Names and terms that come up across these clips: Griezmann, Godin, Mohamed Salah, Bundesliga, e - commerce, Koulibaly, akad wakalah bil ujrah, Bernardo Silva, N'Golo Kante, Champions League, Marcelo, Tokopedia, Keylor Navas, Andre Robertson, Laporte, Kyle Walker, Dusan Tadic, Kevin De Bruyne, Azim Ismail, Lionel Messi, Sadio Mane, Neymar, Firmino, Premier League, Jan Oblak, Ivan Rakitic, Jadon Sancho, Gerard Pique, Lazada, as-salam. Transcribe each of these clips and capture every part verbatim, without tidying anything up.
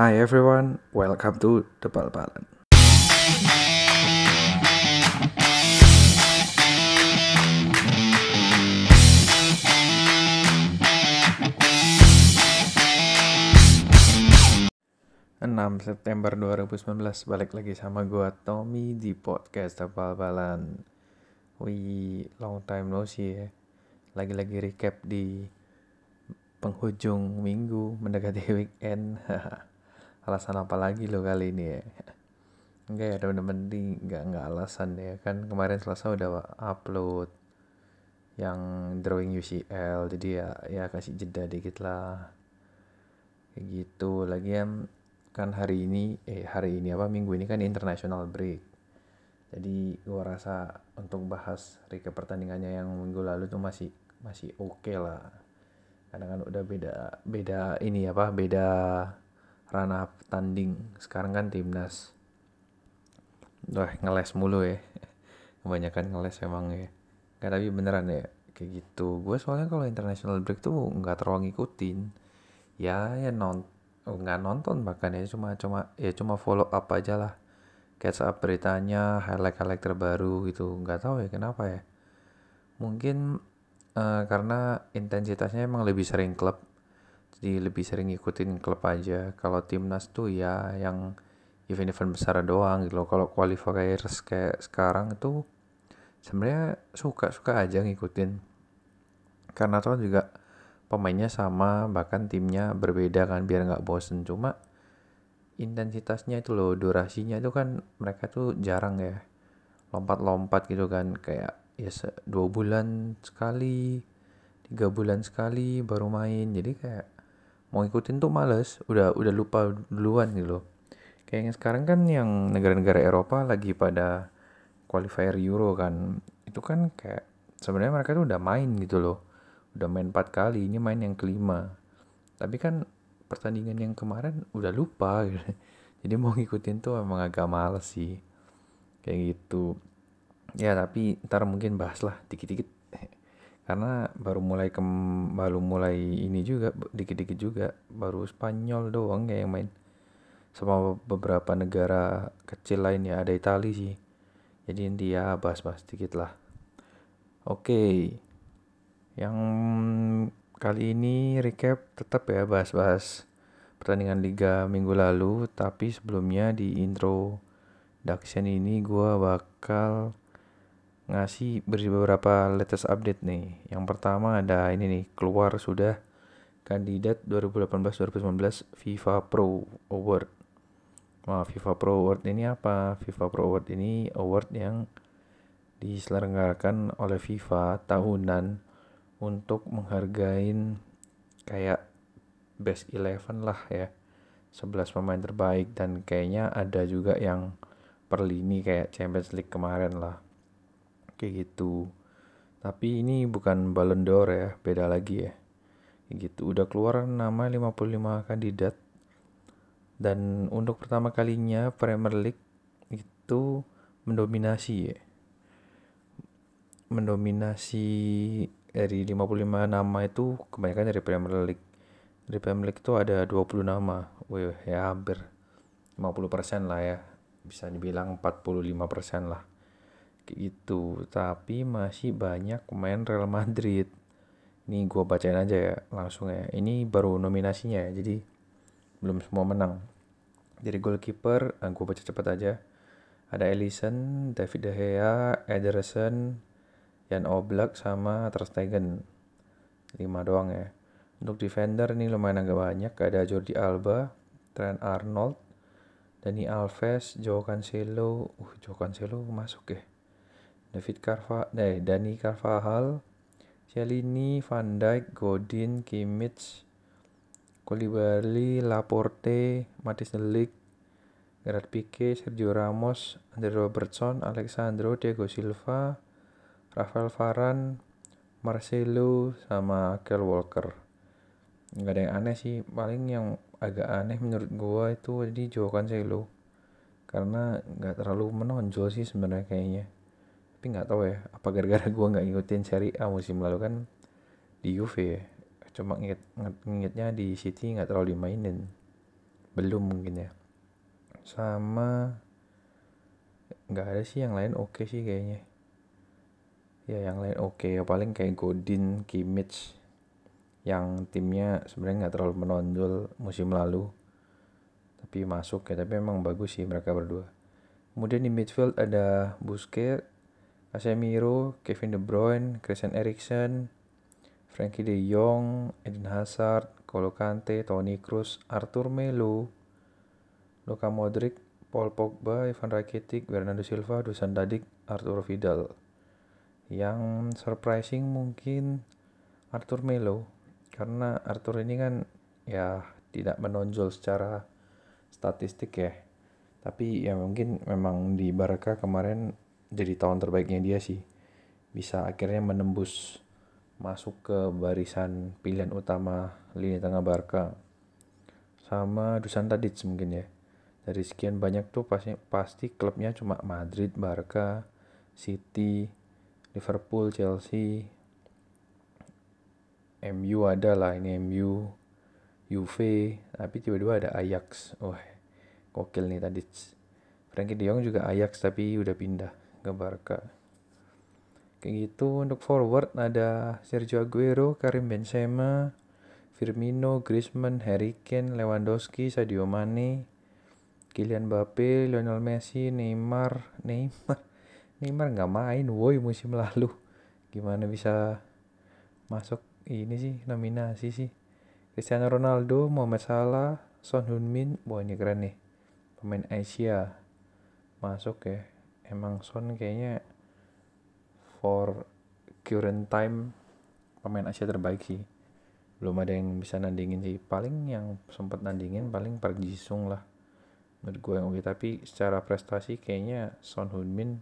Hi everyone, welcome to The Bal Balan. enam September dua ribu sembilan belas, balik lagi sama gua Tommy di podcast The Bal Balan. Wih, long time no see ya. Lagi-lagi recap di penghujung minggu mendekati weekend. Alasan apa lagi lo kali ini ya? Enggak ya temen-temen, enggak, enggak alasan ya. Kan kemarin Selasa udah upload yang drawing U C L, jadi ya ya kasih jeda dikit lah. Kayak gitu. Lagian kan hari ini, eh hari ini apa minggu ini kan international break. Jadi gua rasa untuk bahas recap pertandingannya yang minggu lalu tuh masih masih oke okay lah. Karena kan udah beda beda ini apa beda ranah tanding. Sekarang kan timnas udah ngeles mulu ya, kebanyakan ngeles emang ya. Gak, tapi beneran ya kayak gitu. Gue soalnya kalau international break tuh nggak terlalu ngikutin ya, ya non nggak nonton bahkan ya, cuma cuma ya cuma follow up aja lah, catch up beritanya, highlight highlight terbaru gitu. Nggak tahu ya kenapa ya, mungkin uh, karena intensitasnya emang lebih sering klub. Jadi lebih sering ngikutin klub aja. Kalau timnas tuh ya yang event-event besar doang gitu loh. Kalau qualifiers kayak sekarang itu sebenarnya suka-suka aja ngikutin. Karena tuh juga pemainnya sama, bahkan timnya berbeda kan, biar gak bosen. Cuma intensitasnya itu loh, durasinya itu kan mereka tuh jarang ya. Lompat-lompat gitu kan, kayak ya dua bulan sekali, tiga bulan sekali baru main. Jadi kayak mau ngikutin tuh males, udah udah lupa duluan gitu loh. Kayaknya sekarang kan yang negara-negara Eropa lagi pada qualifier Euro kan. Itu kan kayak sebenarnya mereka tuh udah main gitu loh. Udah main empat kali, ini main yang kelima. Tapi kan pertandingan yang kemarin udah lupa gitu. Jadi mau ngikutin tuh emang agak males sih. Kayak gitu. Ya tapi ntar mungkin bahas lah dikit-dikit. Karena baru mulai ke, baru mulai ini juga dikit-dikit juga, baru Spanyol doang kayak yang main sama beberapa negara kecil lain ya, ada Italia sih. Jadi nanti ya bahas-bahas dikit lah. Oke, okay. Yang kali ini recap tetap ya bahas-bahas pertandingan liga minggu lalu, tapi sebelumnya di introduction ini gue bakal ngasih beberapa latest update nih. Yang pertama ada ini nih, keluar sudah kandidat dua ribu delapan belas dua ribu sembilan belas FIFA Pro Award. Nah, FIFA Pro Award ini apa? FIFA Pro Award ini award yang diselenggarakan oleh FIFA tahunan untuk menghargain kayak best eleven lah ya, sebelas pemain terbaik, dan kayaknya ada juga yang per lini kayak Champions League kemarin lah. Kayak gitu. Tapi ini bukan Ballon d'Or ya, beda lagi ya. Kayak gitu. Udah keluar nama lima puluh lima kandidat. Dan untuk pertama kalinya Premier League itu mendominasi ya. Mendominasi dari lima puluh lima nama itu kebanyakan dari Premier League. Dari Premier League itu ada dua puluh nama. Wih, ya hampir lima puluh persen lah ya. Bisa dibilang empat puluh lima persen lah. Gitu, tapi masih banyak pemain Real Madrid. Ini gue bacain aja ya langsung ya. Ini baru nominasinya ya, jadi belum semua menang. Jadi goalkeeper, nah gue baca cepat aja. Ada Alisson, David De Gea, Ederson, Jan Oblak, sama Ter Stegen. lima doang ya. Untuk defender ini lumayan agak banyak. Ada Jordi Alba, Trent Arnold, Dani Alves, João Cancelo. Uh, João Cancelo masuk ya. David Carvajal, eh, Dani Carvajal, Cialini, Van Dijk, Godin, Kimmich, Koulibaly, Laporte, Matthijs de Ligt, Gerard Pique, Sergio Ramos, Andre Robertson, Alexandro, Thiago Silva, Rafael Varane, Marcelo, sama Kyle Walker. Nggak ada yang aneh sih, paling yang agak aneh menurut gua itu jadi João Cancelo, karena nggak terlalu menonjol sih sebenarnya kayaknya. Tapi nggak tahu ya, apa gara-gara gue nggak ngikutin Serie A musim lalu kan di Juve ya. Cuma ngit ngitnya di City nggak terlalu dimainin. belum mungkin ya. Sama nggak ada sih yang lain, oke okay sih kayaknya. Ya yang lain oke okay. Ya paling kayak Godin, Kimmich yang timnya sebenarnya nggak terlalu menonjol musim lalu tapi masuk ya, tapi memang bagus sih mereka berdua. Kemudian di midfield ada Busquets, Casemiro, Kevin De Bruyne, Christian Eriksen, Frankie de Jong, Eden Hazard, N'Golo Kante, Toni Kroos, Arthur Melo, Luka Modric, Paul Pogba, Ivan Rakitic, Bernardo Silva, Dusan Tadic, Arturo Vidal. Yang surprising mungkin Arthur Melo, karena Arthur ini kan ya tidak menonjol secara statistik ya, tapi ya mungkin memang di Barca kemarin jadi tahun terbaiknya dia sih, bisa akhirnya menembus masuk ke barisan pilihan utama lini tengah Barca. Sama Dusan Tadic mungkin ya, dari sekian banyak tuh pasti pasti klubnya cuma Madrid, Barca, City, Liverpool, Chelsea, M U ada lah, ini M U, Juve, tapi tiba-tiba ada Ajax. Wah, kokil nih tadi. Frankie de Jong juga Ajax tapi udah pindah ke Barca. Kayak gitu. Untuk forward ada Sergio Aguero, Karim Benzema, Firmino, Griezmann, Harry Kane, Lewandowski, Sadio Mane, Kylian Mbappe, Lionel Messi, Neymar, Neymar, Neymar nggak main, woi musim lalu. Gimana bisa masuk ini sih nominasi sih? Cristiano Ronaldo, Mohamed Salah, Son Heung-min, wah ini keren nih, pemain Asia masuk ya. Emang Son kayaknya for current time pemain Asia terbaik sih, belum ada yang bisa nandingin sih. Paling yang sempat nandingin paling Park Ji Sung lah menurut gue yang oke okay. Tapi secara prestasi kayaknya Son Heung-min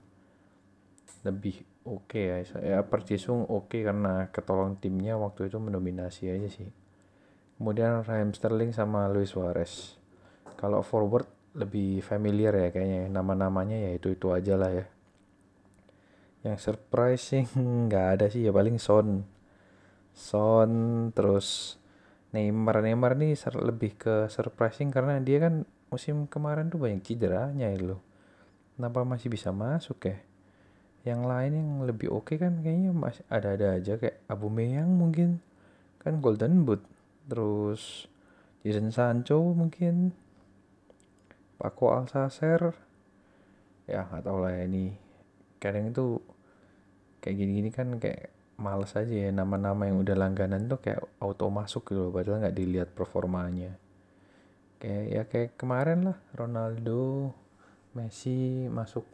lebih oke okay ya. Ya Park Ji Sung oke okay karena ketolong timnya waktu itu mendominasi aja sih. Kemudian Raheem Sterling sama Luis Suarez. Kalau forward lebih familiar ya kayaknya. Nama-namanya ya itu-itu aja lah ya. Yang surprising nggak ada sih ya, paling Son. Son terus Neymar. Neymar nih ser- lebih ke surprising karena dia kan musim kemarin tuh banyak cederanya ya loh. Kenapa masih bisa masuk ya? Yang lain yang lebih oke okay kan kayaknya masih ada-ada aja, kayak Aubameyang mungkin kan Golden Boot. Terus Jadon Sancho mungkin, Paco Alcacer, ya nggak tahu lah ya ini. Kadang itu kayak gini-gini kan kayak males aja ya, nama-nama yang udah langganan tuh kayak auto masuk gitu loh, padahal nggak dilihat performanya. Kayak ya kayak kemarin lah, Ronaldo, Messi masuk.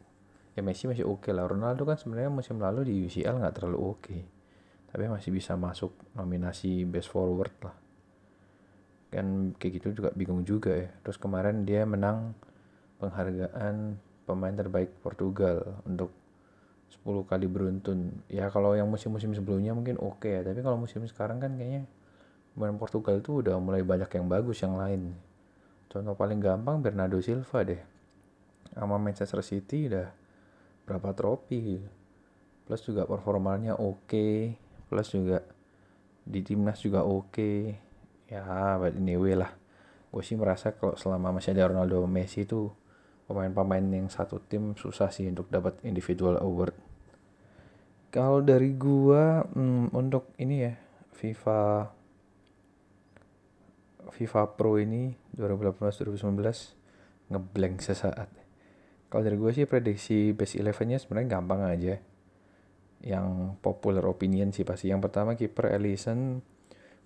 Ya Messi masih oke okay lah. Ronaldo kan sebenarnya musim lalu di U C L nggak terlalu oke. Okay. Tapi masih bisa masuk nominasi best forward lah. Kan kayak gitu juga bingung juga ya. Terus kemarin dia menang penghargaan pemain terbaik Portugal untuk sepuluh kali beruntun. Ya kalau yang musim-musim sebelumnya mungkin oke okay ya. Tapi kalau musim sekarang kan kayaknya pemain Portugal tuh udah mulai banyak yang bagus yang lain. Contoh paling gampang Bernardo Silva deh. Sama Manchester City udah berapa trofi. Plus juga performanya oke. Okay. Plus juga di timnas juga oke okay. Ya but anyway lah, gue sih merasa kalau selama masih ada Ronaldo, Messi itu pemain-pemain yang satu tim susah sih untuk dapat individual award. Kalau dari gue hmm, untuk ini ya FIFA FIFA Pro ini dua ribu delapan belas dua ribu sembilan belas ngeblank sesaat. Kalau dari gue sih prediksi best eleven-nya sebenarnya gampang aja. Yang popular opinion sih pasti. Yang pertama kiper Alisson,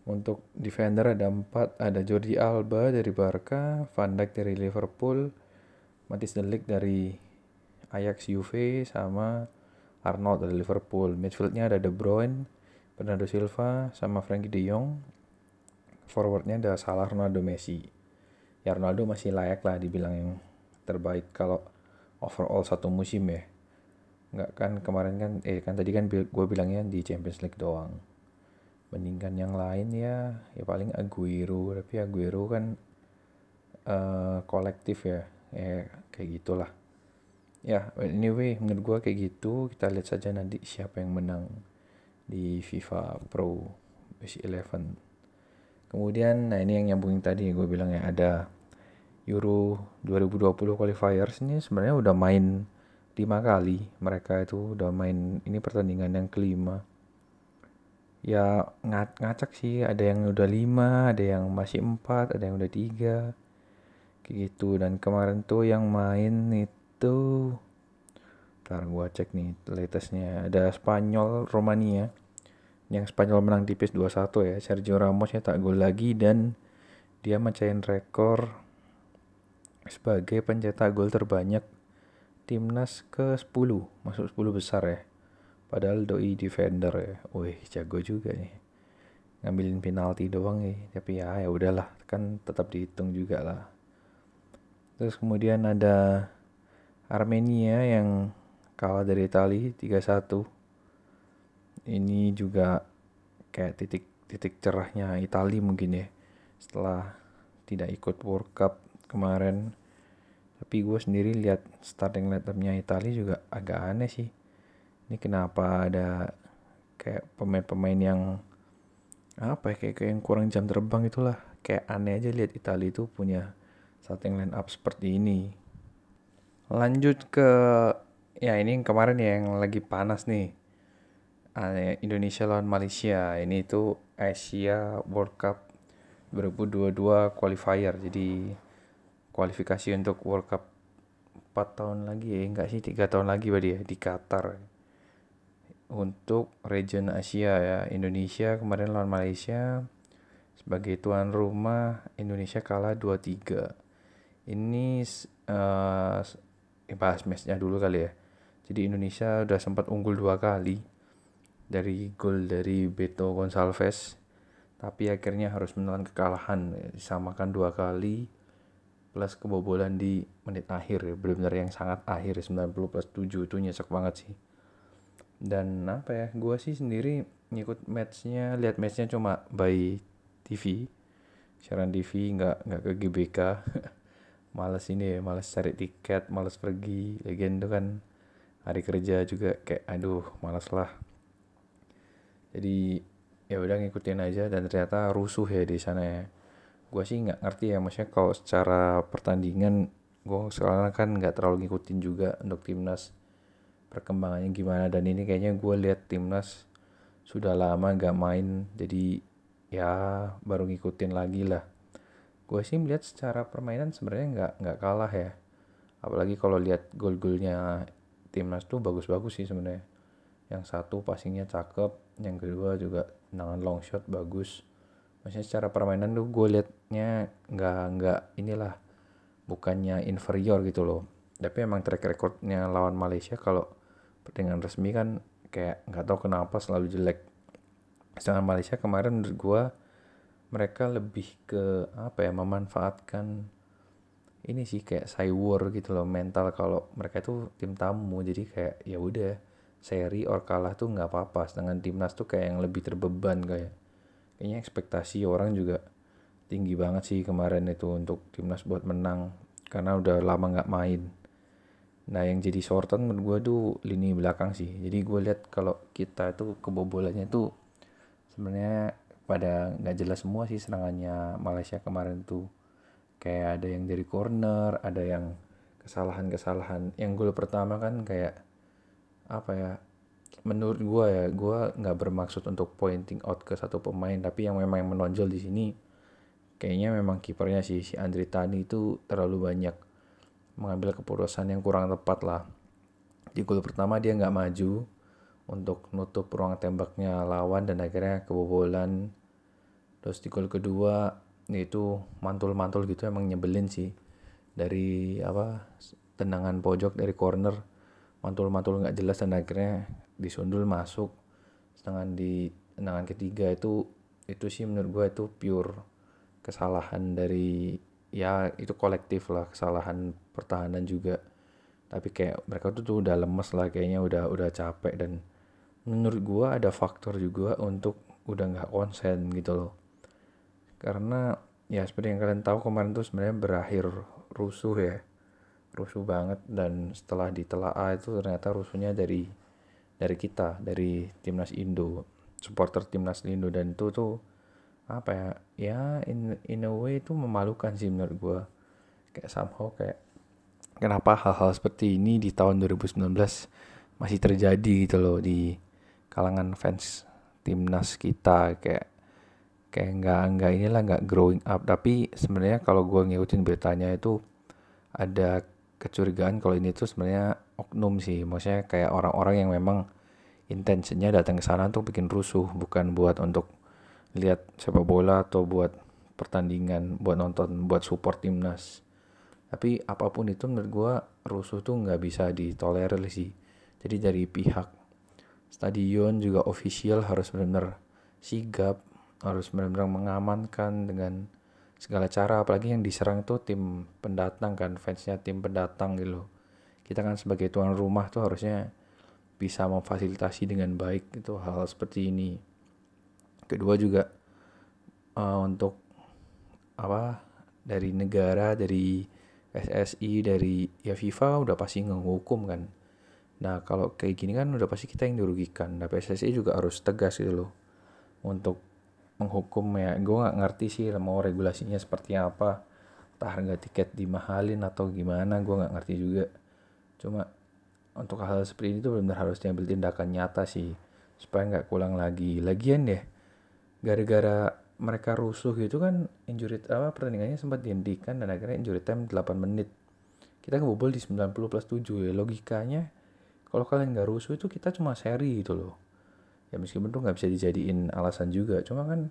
untuk defender ada empat, ada Jordi Alba dari Barca, Van Dijk dari Liverpool, Matthijs de Ligt dari Ajax, Juve, sama Arnold dari Liverpool. Midfieldnya ada De Bruyne, Bernardo Silva, sama Frankie de Jong. Forwardnya ada Salah, Ronaldo, Messi. Ya Ronaldo masih layak lah dibilang yang terbaik kalau overall satu musim ya. Nggak kan kemarin kan, eh kan tadi kan gue bilangnya di Champions League doang. Mendingan yang lain ya, ya paling Aguero. Tapi Aguero kan uh, kolektif ya, ya kayak gitulah. Ya anyway menurut gue kayak gitu, kita lihat saja nanti siapa yang menang di FIFA Pro Best eleven. Kemudian nah ini yang nyambungin tadi gue bilang ya, ada Euro dua ribu dua puluh qualifiers ini sebenarnya udah main lima kali. Mereka itu udah main, ini pertandingan yang kelima. Ya ngacak sih, ada yang udah lima, ada yang masih empat, ada yang udah tiga. Kayak gitu. Dan kemarin tuh yang main itu, ntar gue cek nih latestnya, ada Spanyol Romania, yang Spanyol menang tipis dua satu ya. Sergio Ramos ya tak gol lagi dan dia mencetak rekor sebagai pencetak gol terbanyak timnas ke sepuluh, masuk sepuluh besar ya, padahal doi defender ya. Wih, jago juga nih, ngambilin penalti doang ya, tapi ya ya udahlah, kan tetap dihitung juga lah. Terus kemudian ada Armenia yang kalah dari Itali tiga satu. Ini juga kayak titik-titik cerahnya Itali mungkin ya, setelah tidak ikut World Cup kemarin. Tapi gue sendiri lihat starting lineup-nya Itali juga agak aneh sih. Ini kenapa ada kayak pemain-pemain yang apa ya, kayak, kayak yang kurang jam terbang itulah. Kayak aneh aja lihat Itali itu punya starting lineup seperti ini. Lanjut ke, ya ini yang kemarin ya, yang lagi panas nih, Indonesia lawan Malaysia. Ini itu Asia World Cup dua ribu dua puluh dua qualifier. Jadi kualifikasi untuk World Cup empat tahun lagi ya, enggak sih tiga tahun lagi berarti ya, di Qatar. Untuk region Asia ya, Indonesia kemarin lawan Malaysia sebagai tuan rumah, Indonesia kalah dua tiga. Ini uh, eh, bahas matchnya dulu kali ya. Jadi Indonesia udah sempat unggul dua kali dari gol dari Beto Gonçalves, tapi akhirnya harus menelan kekalahan, disamakan dua kali plus kebobolan di menit akhir ya, benar-benar yang sangat akhir, sembilan puluh plus tujuh, itu nyesek banget sih. Dan apa ya, gue sih sendiri ngikut matchnya, lihat matchnya cuma by T V, siaran T V, nggak nggak ke G B K. Males ini ya, males cari tiket, males pergi, lagian itu kan hari kerja juga, kayak aduh males lah. Jadi ya udah ngikutin aja, dan ternyata rusuh ya di sana ya. Gue sih nggak ngerti ya, maksudnya kalau secara pertandingan gue sekarang kan nggak terlalu ngikutin juga untuk timnas perkembangannya gimana. Dan ini kayaknya gue lihat timnas sudah lama nggak main, jadi ya baru ngikutin lagi lah. Gue sih melihat secara permainan sebenarnya nggak nggak kalah ya, apalagi kalau lihat gol-golnya timnas tuh bagus-bagus sih sebenarnya. Yang satu passingnya cakep, yang kedua juga tendangan long shot bagus. Maksudnya secara permainan tuh gue liatnya nggak nggak inilah, bukannya inferior gitu loh. Tapi emang track recordnya lawan Malaysia kalau pertandingan resmi kan kayak nggak tahu kenapa selalu jelek. Sedangkan Malaysia kemarin menurut gue mereka lebih ke apa ya, memanfaatkan ini sih, kayak cyber gitu loh, mental kalau mereka itu tim tamu. Jadi kayak ya udah, seri or kalah tuh nggak apa-apa. Sedangkan timnas tuh kayak yang lebih terbeban, kayak kayaknya ekspektasi orang juga tinggi banget sih kemarin itu untuk timnas buat menang, karena udah lama nggak main. Nah yang jadi sorotan menurut gue tuh lini belakang sih. Jadi gue lihat kalau kita tuh kebobolannya tuh sebenarnya pada nggak jelas semua sih serangannya Malaysia kemarin tuh. Kayak ada yang dari corner, ada yang kesalahan-kesalahan. Yang gol pertama kan kayak apa ya, menurut gue ya, gue nggak bermaksud untuk pointing out ke satu pemain, tapi yang memang menonjol di sini kayaknya memang kipernya sih, si Andri Tani itu terlalu banyak mengambil keputusan yang kurang tepat lah. Di gol pertama dia nggak maju untuk nutup ruang tembaknya lawan dan akhirnya kebobolan. Terus di gol kedua itu mantul-mantul gitu, emang nyebelin sih, dari apa, tendangan pojok dari corner, mantul-mantul nggak jelas dan akhirnya disundul masuk. Sedangkan di tendangan ketiga itu itu sih menurut gue itu pure kesalahan dari, ya itu kolektif lah, kesalahan pertahanan juga. Tapi kayak mereka tuh, tuh udah lemes lah kayaknya, udah udah capek. Dan menurut gue ada faktor juga untuk udah nggak konsen gitu loh, karena ya seperti yang kalian tahu kemarin tuh sebenarnya berakhir rusuh ya, rusuh banget. Dan setelah ditelaah itu ternyata rusuhnya dari dari kita, dari timnas Indo, supporter timnas Indo. Dan itu tuh apa ya, ya in in a way itu memalukan sih menurut gue. kayak somehow kayak kenapa hal-hal seperti ini di tahun dua ribu sembilan belas masih terjadi gitu loh di kalangan fans timnas kita, kayak kayak nggak nggak inilah nggak growing up. Tapi sebenarnya kalau gue ngikutin beritanya itu ada kecurigaan kalau ini tuh sebenarnya oknum sih, maksudnya kayak orang-orang yang memang intensinya datang ke sana tuh bikin rusuh, bukan buat untuk lihat sepak bola atau buat pertandingan, buat nonton, buat support timnas. Tapi apapun itu menurut gue rusuh tuh nggak bisa ditolerir sih. Jadi dari pihak stadion juga official harus benar-benar sigap, harus benar-benar mengamankan dengan segala cara. Apalagi yang diserang tuh tim pendatang kan, fansnya tim pendatang gitu. Kita kan sebagai tuan rumah tuh harusnya bisa memfasilitasi dengan baik gitu hal seperti ini. Kedua juga uh, untuk apa dari negara, dari S S I, dari ya FIFA udah pasti ngehukum kan. Nah kalau kayak gini kan udah pasti kita yang dirugikan. Tapi S S I juga harus tegas gitu loh untuk menghukum ya. Gue nggak ngerti sih mau regulasinya seperti apa, entah harga tiket dimahalin atau gimana, gue nggak ngerti juga. Cuma untuk hal seperti ini tuh benar-benar harus diambil tindakan nyata sih, supaya nggak kulang lagi. Lagian deh, gara-gara mereka rusuh gitu kan, injury apa pertandingannya sempat dihentikan dan akhirnya injury time delapan menit. Kita kebobol di sembilan puluh plus tujuh ya. Logikanya, kalau kalian nggak rusuh itu kita cuma seri gitu loh. Ya meskipun tuh nggak bisa dijadiin alasan juga. Cuma kan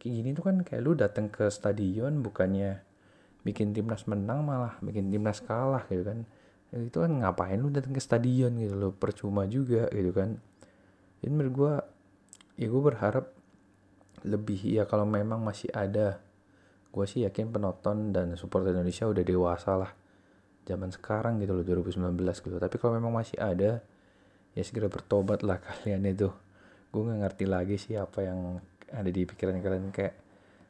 kayak gini tuh kan kayak lu datang ke stadion bukannya bikin timnas menang malah bikin timnas kalah gitu kan. Itu kan ngapain lu datang ke stadion gitu loh, percuma juga gitu kan. Jadi menurut gue, ya gue berharap lebih, ya kalau memang masih ada, gue sih yakin penonton dan supporter Indonesia udah dewasa lah zaman sekarang gitu loh, dua ribu sembilan belas gitu. Tapi kalau memang masih ada, ya segera bertobat lah kalian itu. Gue gak ngerti lagi sih apa yang ada di pikiran kalian. Kayak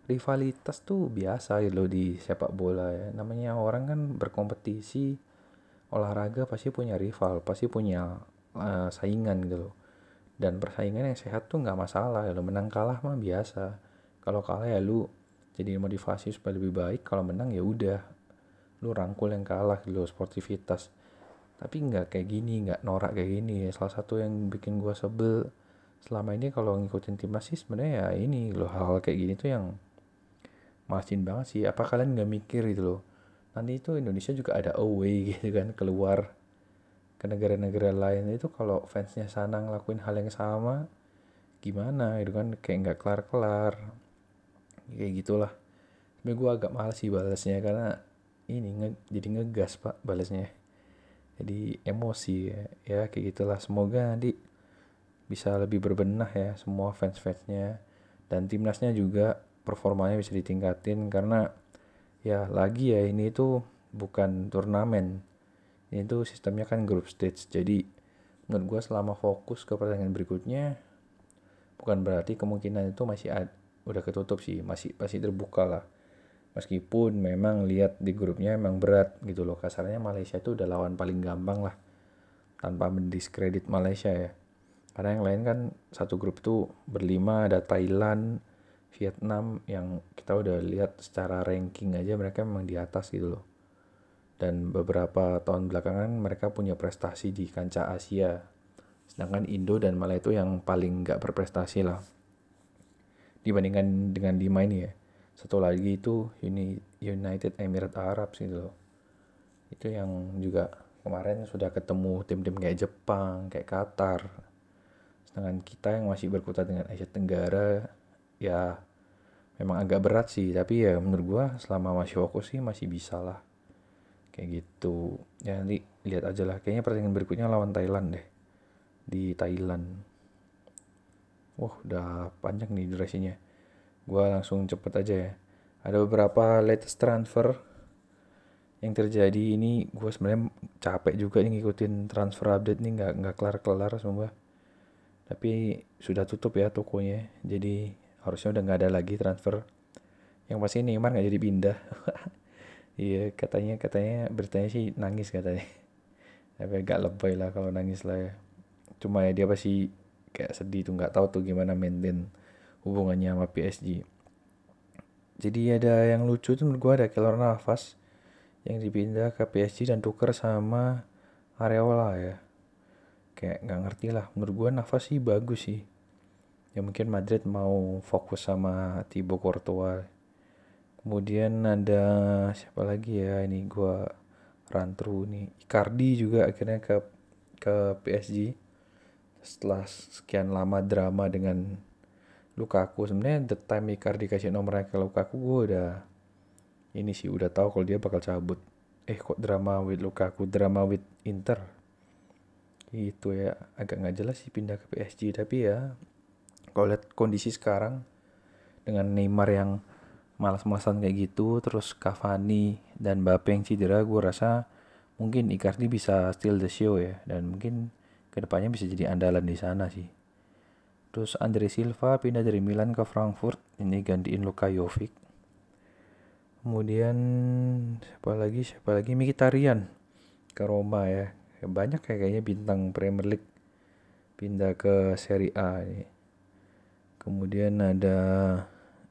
rivalitas tuh biasa gitu loh di sepak bola ya. Namanya orang kan berkompetisi, olahraga pasti punya rival, pasti punya uh, saingan gitu loh. Dan persaingan yang sehat tuh gak masalah, kalau menang kalah mah biasa. Kalau kalah ya lu jadi motivasi supaya lebih baik, kalau menang ya udah lu rangkul yang kalah gitu loh, sportivitas. Tapi gak kayak gini, gak norak kayak gini. Salah satu yang bikin gua sebel selama ini kalau ngikutin timnas sih sebenarnya ya ini loh, hal-hal kayak gini tuh yang masin banget sih. Apa kalian gak mikir gitu loh, nanti itu Indonesia juga ada away gitu kan, keluar ke negara-negara lain itu kalau fansnya sana ngelakuin hal yang sama gimana gitu kan, kayak nggak kelar-kelar kayak gitulah. Tapi gue agak males sih balasnya karena ini nge- jadi ngegas pak balasnya, jadi emosi ya. Ya kayak gitulah, semoga nanti bisa lebih berbenah ya semua fans-fansnya, dan timnasnya juga performanya bisa ditingkatin. Karena ya lagi ya ini tuh bukan turnamen, ini tuh sistemnya kan group stage. Jadi menurut gue selama fokus ke pertandingan berikutnya, bukan berarti kemungkinan itu masih ad, udah ketutup sih, masih masih terbuka lah. Meskipun memang lihat di grupnya emang berat gitu loh, kasarnya Malaysia itu udah lawan paling gampang lah, tanpa mendiskredit Malaysia ya. Karena yang lain kan satu grup tuh berlima, ada Thailand, Vietnam yang kita udah lihat secara ranking aja mereka memang di atas gitu loh. Dan beberapa tahun belakangan mereka punya prestasi di kancah Asia. Sedangkan Indo dan Malaysia itu yang paling gak berprestasi lah dibandingkan dengan lima ini ya. Satu lagi itu United Emirates Arab gitu loh. Itu yang juga kemarin sudah ketemu tim-tim kayak Jepang, kayak Qatar. Sedangkan kita yang masih berkutat dengan Asia Tenggara ya memang agak berat sih, tapi ya menurut gua selama masih fokus sih masih bisa lah kayak gitu ya. Nanti lihat aja lah, kayaknya pertandingan berikutnya lawan Thailand deh, di Thailand. Wah udah panjang nih durasinya, gua langsung cepet aja ya. Ada beberapa latest transfer yang terjadi ini. Gua sebenarnya capek juga nih ngikutin transfer update nih, nggak nggak kelar-kelar semua. Tapi sudah tutup ya tokonya, jadi harusnya udah gak ada lagi transfer. Yang pasti Neymar gak jadi pindah. Iya katanya, katanya beritanya sih nangis katanya. Tapi agak lebay lah kalau nangis lah ya. Cuma ya dia pasti kayak sedih tuh, gak tahu tuh gimana maintain hubungannya sama P S G. Jadi ada yang lucu tuh menurut gue, ada Keylor Navas yang dipindah ke P S G dan tuker sama Areola ya. Kayak gak ngerti lah, menurut gue Navas sih bagus sih. Ya mungkin Madrid mau fokus sama Thibaut Courtois. Kemudian ada siapa lagi ya, ini gue run through nih. Icardi juga akhirnya ke ke P S G setelah sekian lama drama dengan Lukaku. Sebenarnya the time Icardi kasih nomornya ke Lukaku, gue udah ini sih udah tahu kalau dia bakal cabut. Eh kok drama with Lukaku, drama with Inter. Itu ya agak gak jelas sih pindah ke P S G, tapi ya kalau lihat kondisi sekarang dengan Neymar yang malas-malasan kayak gitu, terus Cavani dan Mbappe yang cedera, gue rasa mungkin Icardi bisa steal the show ya, dan mungkin kedepannya bisa jadi andalan di sana sih. Terus Andre Silva pindah dari Milan ke Frankfurt, ini gantiin Luka Jovic. Kemudian siapa lagi siapa lagi Mkhitaryan ke Roma ya. Banyak ya kayaknya bintang Premier League pindah ke Serie A ini. Kemudian ada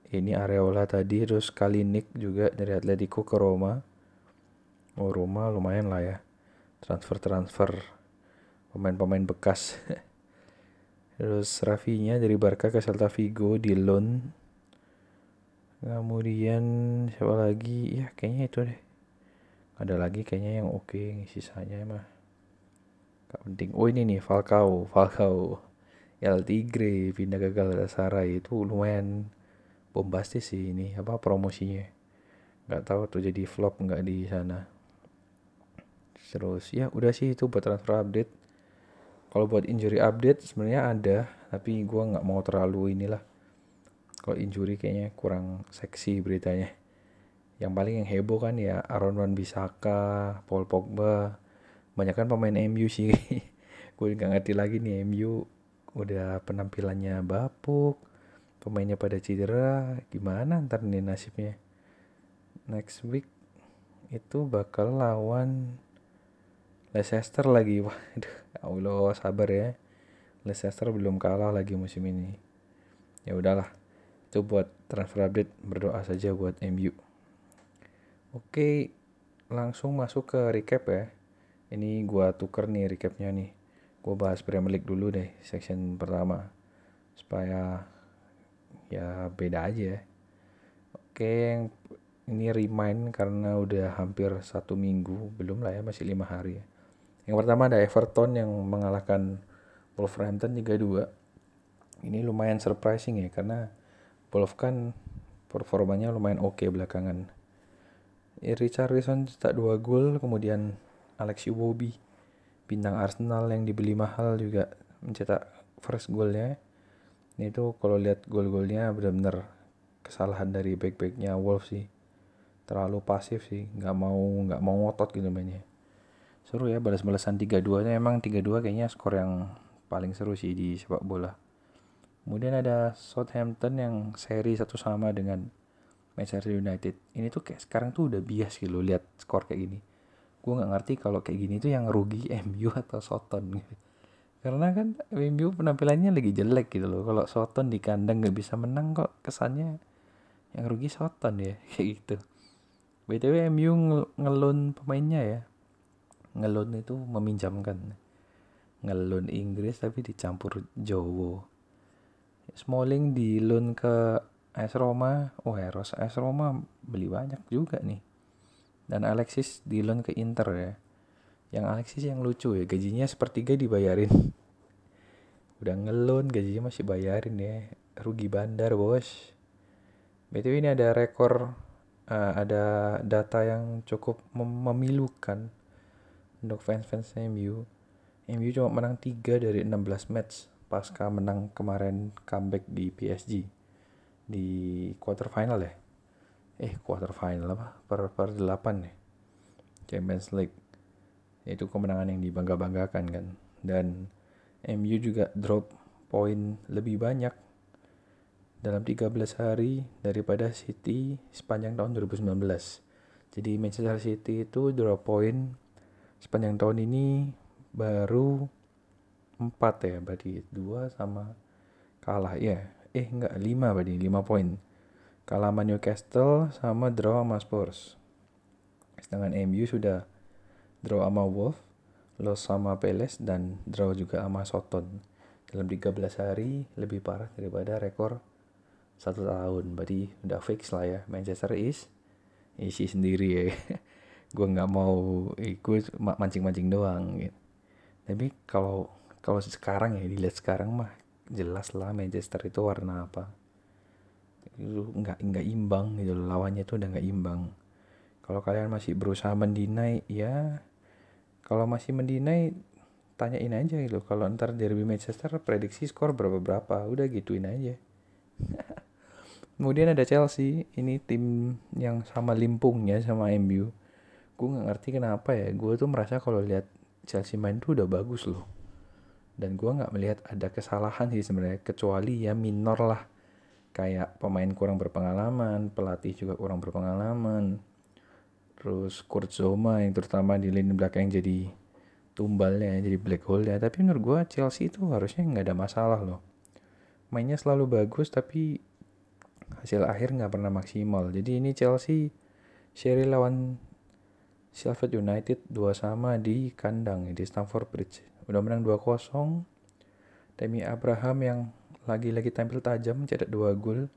ini Areola tadi, terus Kalinic juga dari Atletico ke Roma. Oh Roma lumayan lah ya, transfer-transfer pemain-pemain bekas. Terus Rafinha dari Barca ke Celta Vigo di loan. Kemudian siapa lagi ya, kayaknya itu deh. Ada lagi kayaknya yang oke, sisanya mah gak penting. Oh ini nih Falcao Falcao El Tigre pindah ke Galatasaray, itu lumayan bombastis sih ini apa promosinya, nggak tahu tuh jadi vlog nggak di sana. Terus ya udah sih itu buat transfer update. Kalau buat injury update sebenarnya ada, tapi gue nggak mau terlalu inilah. Kalau injury kayaknya kurang seksi beritanya. Yang paling yang heboh kan ya Aaron Wan-Bissaka, Paul Pogba, banyak kan pemain M U sih. Gue nggak ngerti lagi nih, M U udah penampilannya bapuk, pemainnya pada cedera, gimana ntar nih nasibnya. Next week itu bakal lawan Leicester lagi. Waduh, ya Allah sabar ya, Leicester belum kalah lagi musim ini. Ya udahlah, itu buat transfer update, berdoa saja buat M U. Oke, langsung masuk ke recap ya. Ini gua tuker nih recapnya nih, gua bahas Premier League dulu deh section pertama, supaya ya beda aja. Oke, yang ini remind karena udah hampir satu minggu, belum lah ya, masih lima hari ya. Yang pertama ada Everton yang mengalahkan Wolverhampton tiga dua. Ini lumayan surprising ya, karena Wolf kan performanya lumayan oke okay belakangan. Richarlison cetak dua gol, kemudian Alex Iwobi bintang Arsenal yang dibeli mahal juga mencetak first goalnya. Ini tuh kalau lihat gol-golnya benar-benar kesalahan dari back-backnya Wolves sih. Terlalu pasif sih, nggak mau nggak mau ngotot gitu mainnya. Seru ya balas-balasan tiga dua-nya, emang tiga dua kayaknya skor yang paling seru sih di sepak bola. Kemudian ada Southampton yang seri satu sama dengan Manchester United. Ini tuh kayak sekarang tuh udah bias gitu lihat skor kayak gini. Gue nggak ngerti kalau kayak gini tuh yang rugi M U atau Southampton gitu. Karena kan M U penampilannya lagi jelek gitu loh. Kalau Soton di kandang gak bisa menang kok, kesannya yang rugi Soton ya, kayak gitu. B T W M U ngelon pemainnya ya. Ngelon itu meminjamkan. Ngelon Inggris tapi dicampur Jawa. Smalling di loan ke A S Roma. Oh Eros A S Roma beli banyak juga nih. Dan Alexis di loan ke Inter ya. Yang Alexis yang lucu ya, gajinya sepertiga dibayarin. Udah ngelon gajinya masih bayarin ya, rugi bandar bos. B T W ini ada rekor, uh, ada data yang cukup mem- memilukan untuk fans-fans M U. M U cuma menang tiga dari enam belas match pasca menang kemarin comeback di P S G di quarter final ya. Eh quarter final apa? Per per delapan ya Champions League. Itu kemenangan yang dibangga-banggakan kan. Dan M U juga drop poin lebih banyak dalam tiga belas hari daripada City sepanjang tahun dua ribu sembilan belas. Jadi Manchester City itu drop poin sepanjang tahun ini baru empat ya, berarti dua sama kalah ya. Eh enggak, lima berarti, lima poin. Kalah sama Newcastle sama draw sama Spurs. Sedangkan M U sudah draw sama Wolf, loss sama Palace, dan draw juga sama Soton. Dalam tiga belas hari lebih parah daripada rekor satu tahun. Berarti udah fix lah ya, Manchester is isi sendiri ya. Gue gak mau ikut mancing-mancing doang gitu. Tapi kalau kalau sekarang ya, dilihat sekarang mah jelas lah Manchester itu warna apa. Itu gak, gak imbang gitu, lawannya itu udah gak imbang. Kalau kalian masih berusaha mendinai, ya kalau masih mendinai tanyain aja gitu. Kalau ntar derby Manchester prediksi skor berapa-berapa, udah gituin aja. Kemudian ada Chelsea, ini tim yang sama limpungnya sama M U. Gue nggak ngerti kenapa ya, gue tuh merasa kalau lihat Chelsea main tuh udah bagus loh. Dan gue nggak melihat ada kesalahan sih sebenarnya, kecuali ya minor lah. Kayak pemain kurang berpengalaman, pelatih juga kurang berpengalaman. Terus Kurt Zouma yang terutama di lini belakang jadi tumbalnya, jadi black hole-nya. Tapi menurut gue Chelsea itu harusnya nggak ada masalah loh. Mainnya selalu bagus tapi hasil akhir nggak pernah maksimal. Jadi ini Chelsea seri lawan Sheffield United dua sama di kandang di Stamford Bridge. Udah menang dua kosong. Tammy Abraham yang lagi-lagi tampil tajam cetak dua gol.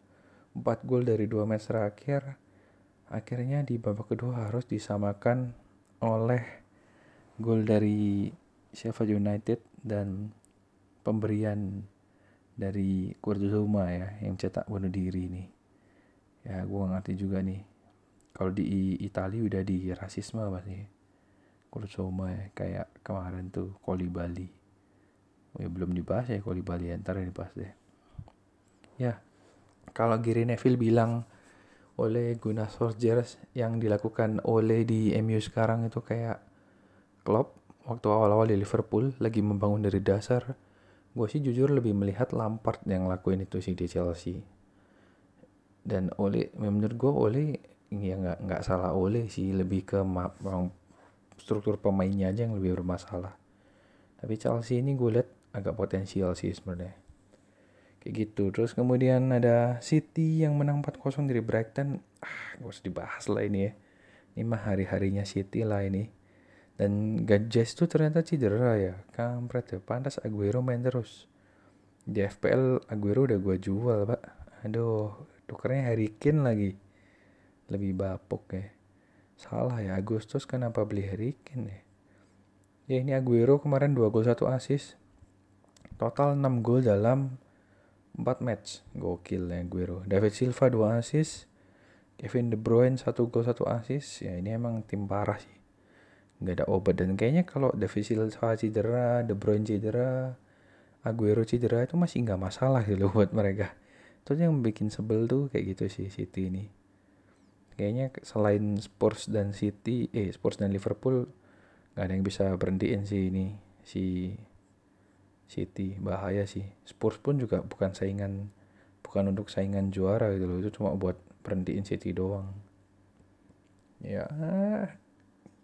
empat gol dari dua match terakhir. Akhirnya di babak kedua harus disamakan oleh gol dari Sheffield United dan pemberian dari Kurt Zouma ya yang cetak bunuh diri nih. Ya gue ngerti juga nih. Kalau di Italia udah di rasisme pasti. Kurt Zouma ya, kayak kemarin tuh Koulibaly. Oh ya, belum dibahas ya Koulibaly, ntar yang dibahas deh. Ya kalau Gary Neville bilang oleh Gunnar Solskjaer yang dilakukan oleh di M U sekarang itu kayak Klopp waktu awal-awal di Liverpool lagi membangun dari dasar. Gue sih jujur lebih melihat Lampard yang lakuin itu sih di Chelsea. Dan oleh menurut gue oleh ya nggak nggak salah oleh sih, lebih ke ma- struktur pemainnya aja yang lebih bermasalah. Tapi Chelsea ini gue lihat agak potensial sih sebenarnya. Kayak gitu. Terus kemudian ada City yang menang empat kosong dari Brighton. Ah, gak usah dibahas lah ini ya. Ini mah hari-harinya City lah ini. Dan Gajes tuh ternyata cedera ya. Kampret ya. Pantas Aguero main terus. Di F P L Aguero udah gue jual pak. Aduh, tukernya Harry Kane lagi. Lebih bapuk ya. Salah ya, Agustus kenapa beli Harry Kane ya. Ya ini Aguero kemarin dua gol satu assist. Total enam gol dalam empat match. Gokil ya Guero. David Silva dua assist. Kevin De Bruyne satu gol satu assist. Ya ini emang tim parah sih. Gak ada obat. Dan kayaknya kalau David Silva cedera, De Bruyne cedera, Aguero cedera itu masih gak masalah gitu loh buat mereka. Itu yang bikin sebel tuh kayak gitu sih City ini. Kayaknya selain Spurs dan City, Eh Spurs dan Liverpool, gak ada yang bisa berhentiin sih ini si City. Bahaya sih. Spurs pun juga bukan saingan, bukan untuk saingan juara gitu loh. Itu cuma buat berhentiin City doang. Ya,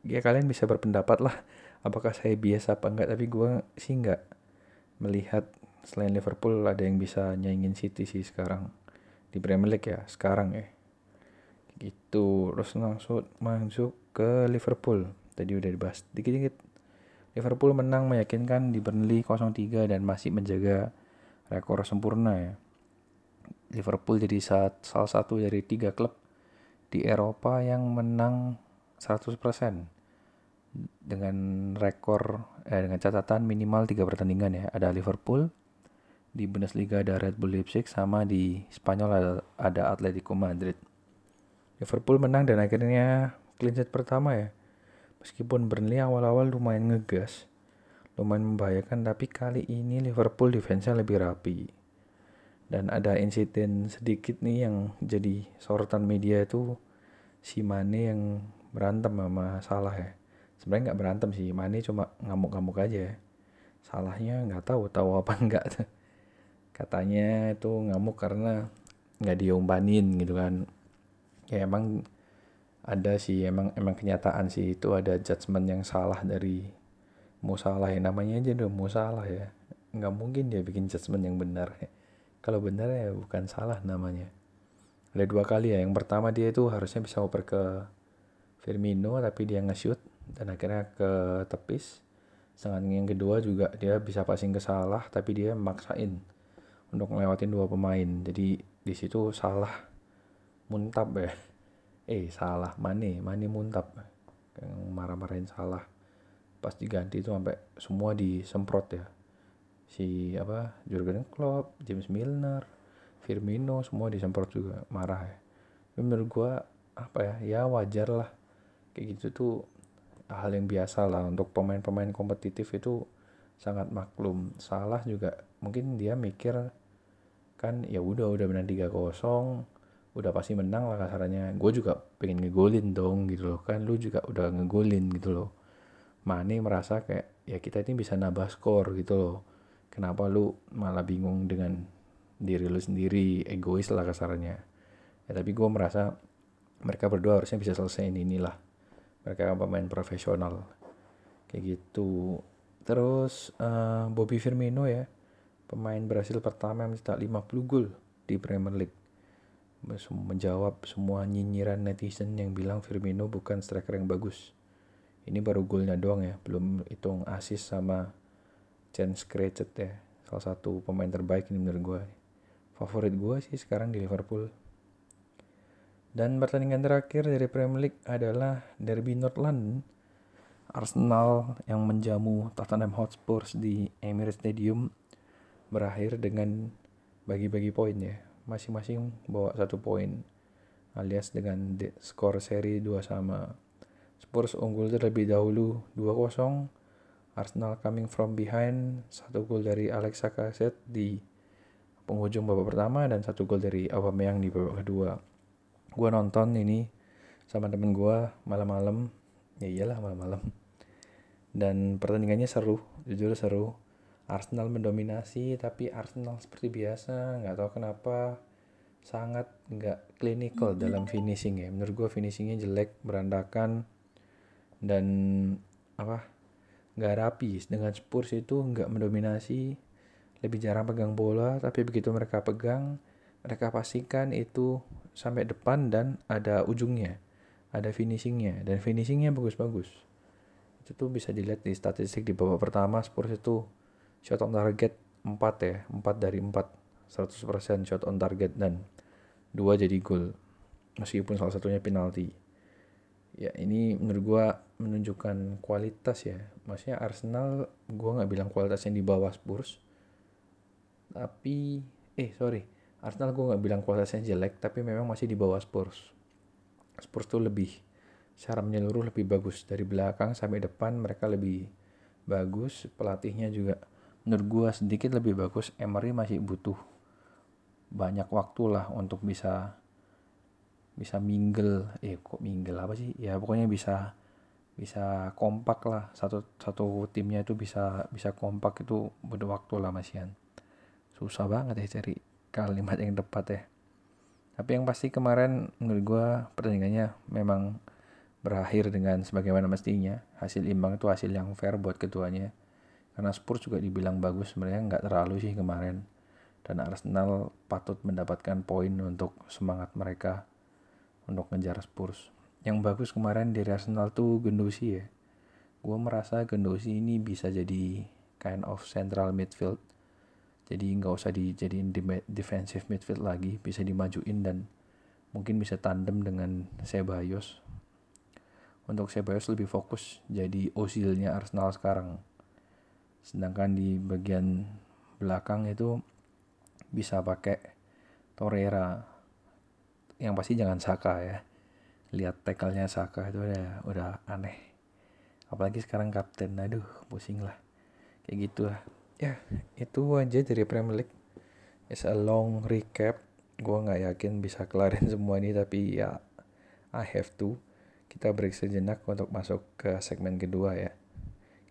ya kalian bisa berpendapat lah. Apakah saya bias apa enggak? Tapi gue sih enggak melihat selain Liverpool ada yang bisa nyaingin City sih sekarang di Premier League ya sekarang ya. Gitu. Terus langsung masuk ke Liverpool. Tadi udah dibahas dikit-dikit. Liverpool menang meyakinkan di Burnley nol tiga dan masih menjaga rekor sempurna ya. Liverpool jadi salah satu dari tiga klub di Eropa yang menang seratus persen dengan rekor eh, dengan catatan minimal tiga pertandingan ya. Ada Liverpool, di Bundesliga ada Red Bull Leipzig, sama di Spanyol ada, ada Atletico Madrid. Liverpool menang dan akhirnya clean sheet pertama ya. Meskipun Burnley awal-awal lumayan ngegas, lumayan membahayakan, tapi kali ini Liverpool defense-nya lebih rapi. Dan ada insiden sedikit nih yang jadi sorotan media itu si Mane yang berantem sama Salah ya. Sebenarnya nggak berantem sih, Mane cuma ngamuk-ngamuk aja. Salahnya nggak tahu tahu apa enggak. Katanya itu ngamuk karena nggak diumpanin gitu kan. Ya emang ada sih, emang emang kenyataan sih itu ada judgement yang salah dari Mo Salah ya. Namanya aja udah Mo Salah ya, nggak mungkin dia bikin judgement yang benar. Kalau benar ya bukan salah namanya. Ada dua kali ya, yang pertama dia itu harusnya bisa oper ke Firmino, tapi dia nge-shoot dan akhirnya ke tepis. Sedangkan yang kedua juga dia bisa passing ke Salah, tapi dia maksain untuk ngelewatin dua pemain. Jadi di situ Salah muntap ya. Eh Salah, Mane, Mane muntap. Yang marah-marahin Salah. Pas diganti itu sampai semua disemprot ya. Si apa? Jurgen Klopp, James Milner, Firmino semua disemprot juga, marah ya. Menurut gua apa ya? Ya wajar lah. Kayak gitu tuh hal yang biasa lah untuk pemain-pemain kompetitif, itu sangat maklum. Salah juga mungkin dia mikir kan ya udah udah menang tiga kosong, udah pasti menang lah kasarannya. Gue juga pengen ngegolin dong gitu loh, kan lu juga udah ngegolin gitu loh. Mane merasa kayak ya kita ini bisa nambah skor gitu loh. Kenapa lu malah bingung dengan diri lu sendiri, egois lah kasarannya. Ya tapi gue merasa mereka berdua harusnya bisa selesaiin inilah. Mereka pemain profesional. Kayak gitu. Terus uh, Bobby Firmino ya. Pemain Brasil pertama yang mencetak lima puluh gol di Premier League. Menjawab semua nyinyiran netizen yang bilang Firmino bukan striker yang bagus. Ini baru golnya doang ya. Belum hitung assist sama chance created ya. Salah satu pemain terbaik ini menurut gue. Favorit gue sih sekarang di Liverpool. Dan pertandingan terakhir dari Premier League adalah Derby North London. Arsenal yang menjamu Tottenham Hotspur di Emirates Stadium berakhir dengan bagi-bagi poin ya. Masing-masing bawa satu poin alias dengan de- skor seri dua sama. Spurs unggul terlebih dahulu dua kosong. Arsenal coming from behind, satu gol dari Alex Lacazette di penghujung babak pertama dan satu gol dari Aubameyang di babak kedua. Gue nonton ini sama temen gue malam-malam, ya iyalah malam-malam. Dan pertandingannya seru, jujur seru. Arsenal mendominasi, tapi Arsenal seperti biasa, nggak tahu kenapa sangat nggak clinical dalam finishing ya. Menurut gue finishingnya jelek, berantakan, dan apa nggak rapi. Dengan Spurs itu nggak mendominasi, lebih jarang pegang bola, tapi begitu mereka pegang, mereka pastikan itu sampai depan dan ada ujungnya, ada finishingnya, dan finishingnya bagus-bagus. Itu tuh bisa dilihat di statistik di babak pertama. Spurs itu shot on target empat ya, empat dari empat, seratus persen shot on target, dan dua jadi gol meskipun salah satunya penalti. Ya ini menurut gua menunjukkan kualitas ya. Maksudnya Arsenal, gua gak bilang kualitasnya di bawah Spurs, tapi eh sorry Arsenal gue gak bilang kualitasnya jelek, tapi memang masih di bawah Spurs. Spurs tuh lebih, secara menyeluruh lebih bagus. Dari belakang sampai depan mereka lebih bagus. Pelatihnya juga menurut gue sedikit lebih bagus. Emery masih butuh banyak waktu lah untuk bisa bisa mingle. Eh kok mingle apa sih? Ya pokoknya bisa bisa kompak lah. Satu satu timnya itu bisa bisa kompak, itu butuh waktu lah masihan. Susah banget ya cari kalimat yang tepat ya. Tapi yang pasti kemarin menurut gue pertandingannya memang berakhir dengan sebagaimana mestinya. Hasil imbang itu hasil yang fair buat keduanya. Karena Spurs juga dibilang bagus, sebenarnya nggak terlalu sih kemarin. Dan Arsenal patut mendapatkan poin untuk semangat mereka untuk ngejar Spurs. Yang bagus kemarin dari Arsenal tuh Gendouzi ya. Gue merasa Gendouzi ini bisa jadi kind of central midfield. Jadi nggak usah dijadiin defensive midfield lagi, bisa dimajuin dan mungkin bisa tandem dengan Ceballos. Untuk Ceballos lebih fokus jadi Ozil-nya Arsenal sekarang. Sedangkan di bagian belakang itu bisa pakai Torreira. Yang pasti jangan Saka ya. Lihat tackle-nya Saka itu udah, udah aneh. Apalagi sekarang kapten, aduh pusing lah. Kayak gitu lah. Ya, itu aja dari Premier League. It's a long recap. Gue gak yakin bisa kelarin semua ini, tapi ya I have to. Kita break sejenak untuk masuk ke segmen kedua ya.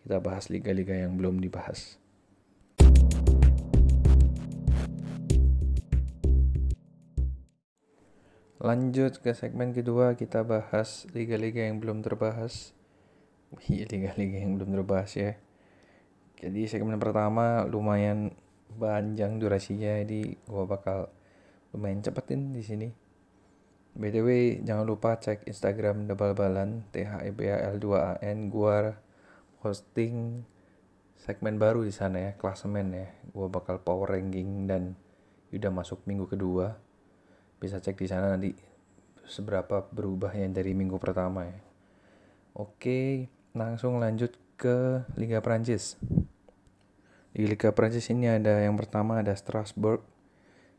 Kita bahas liga-liga yang belum dibahas. Lanjut ke segmen kedua, kita bahas liga-liga yang belum terbahas. Iya, liga-liga yang belum terbahas ya. Jadi segmen pertama lumayan panjang durasinya, jadi gue bakal lumayan cepetin di sini. B T W jangan lupa cek Instagram The Bal Balan, T H E B A L dua A N. Gua posting segmen baru di sana ya, klasemen ya. Gua bakal power ranking dan udah masuk minggu kedua. Bisa cek di sana nanti seberapa berubahnya dari minggu pertama ya. Oke, langsung lanjut ke Liga Prancis. Di Liga Prancis ini ada yang pertama ada Strasbourg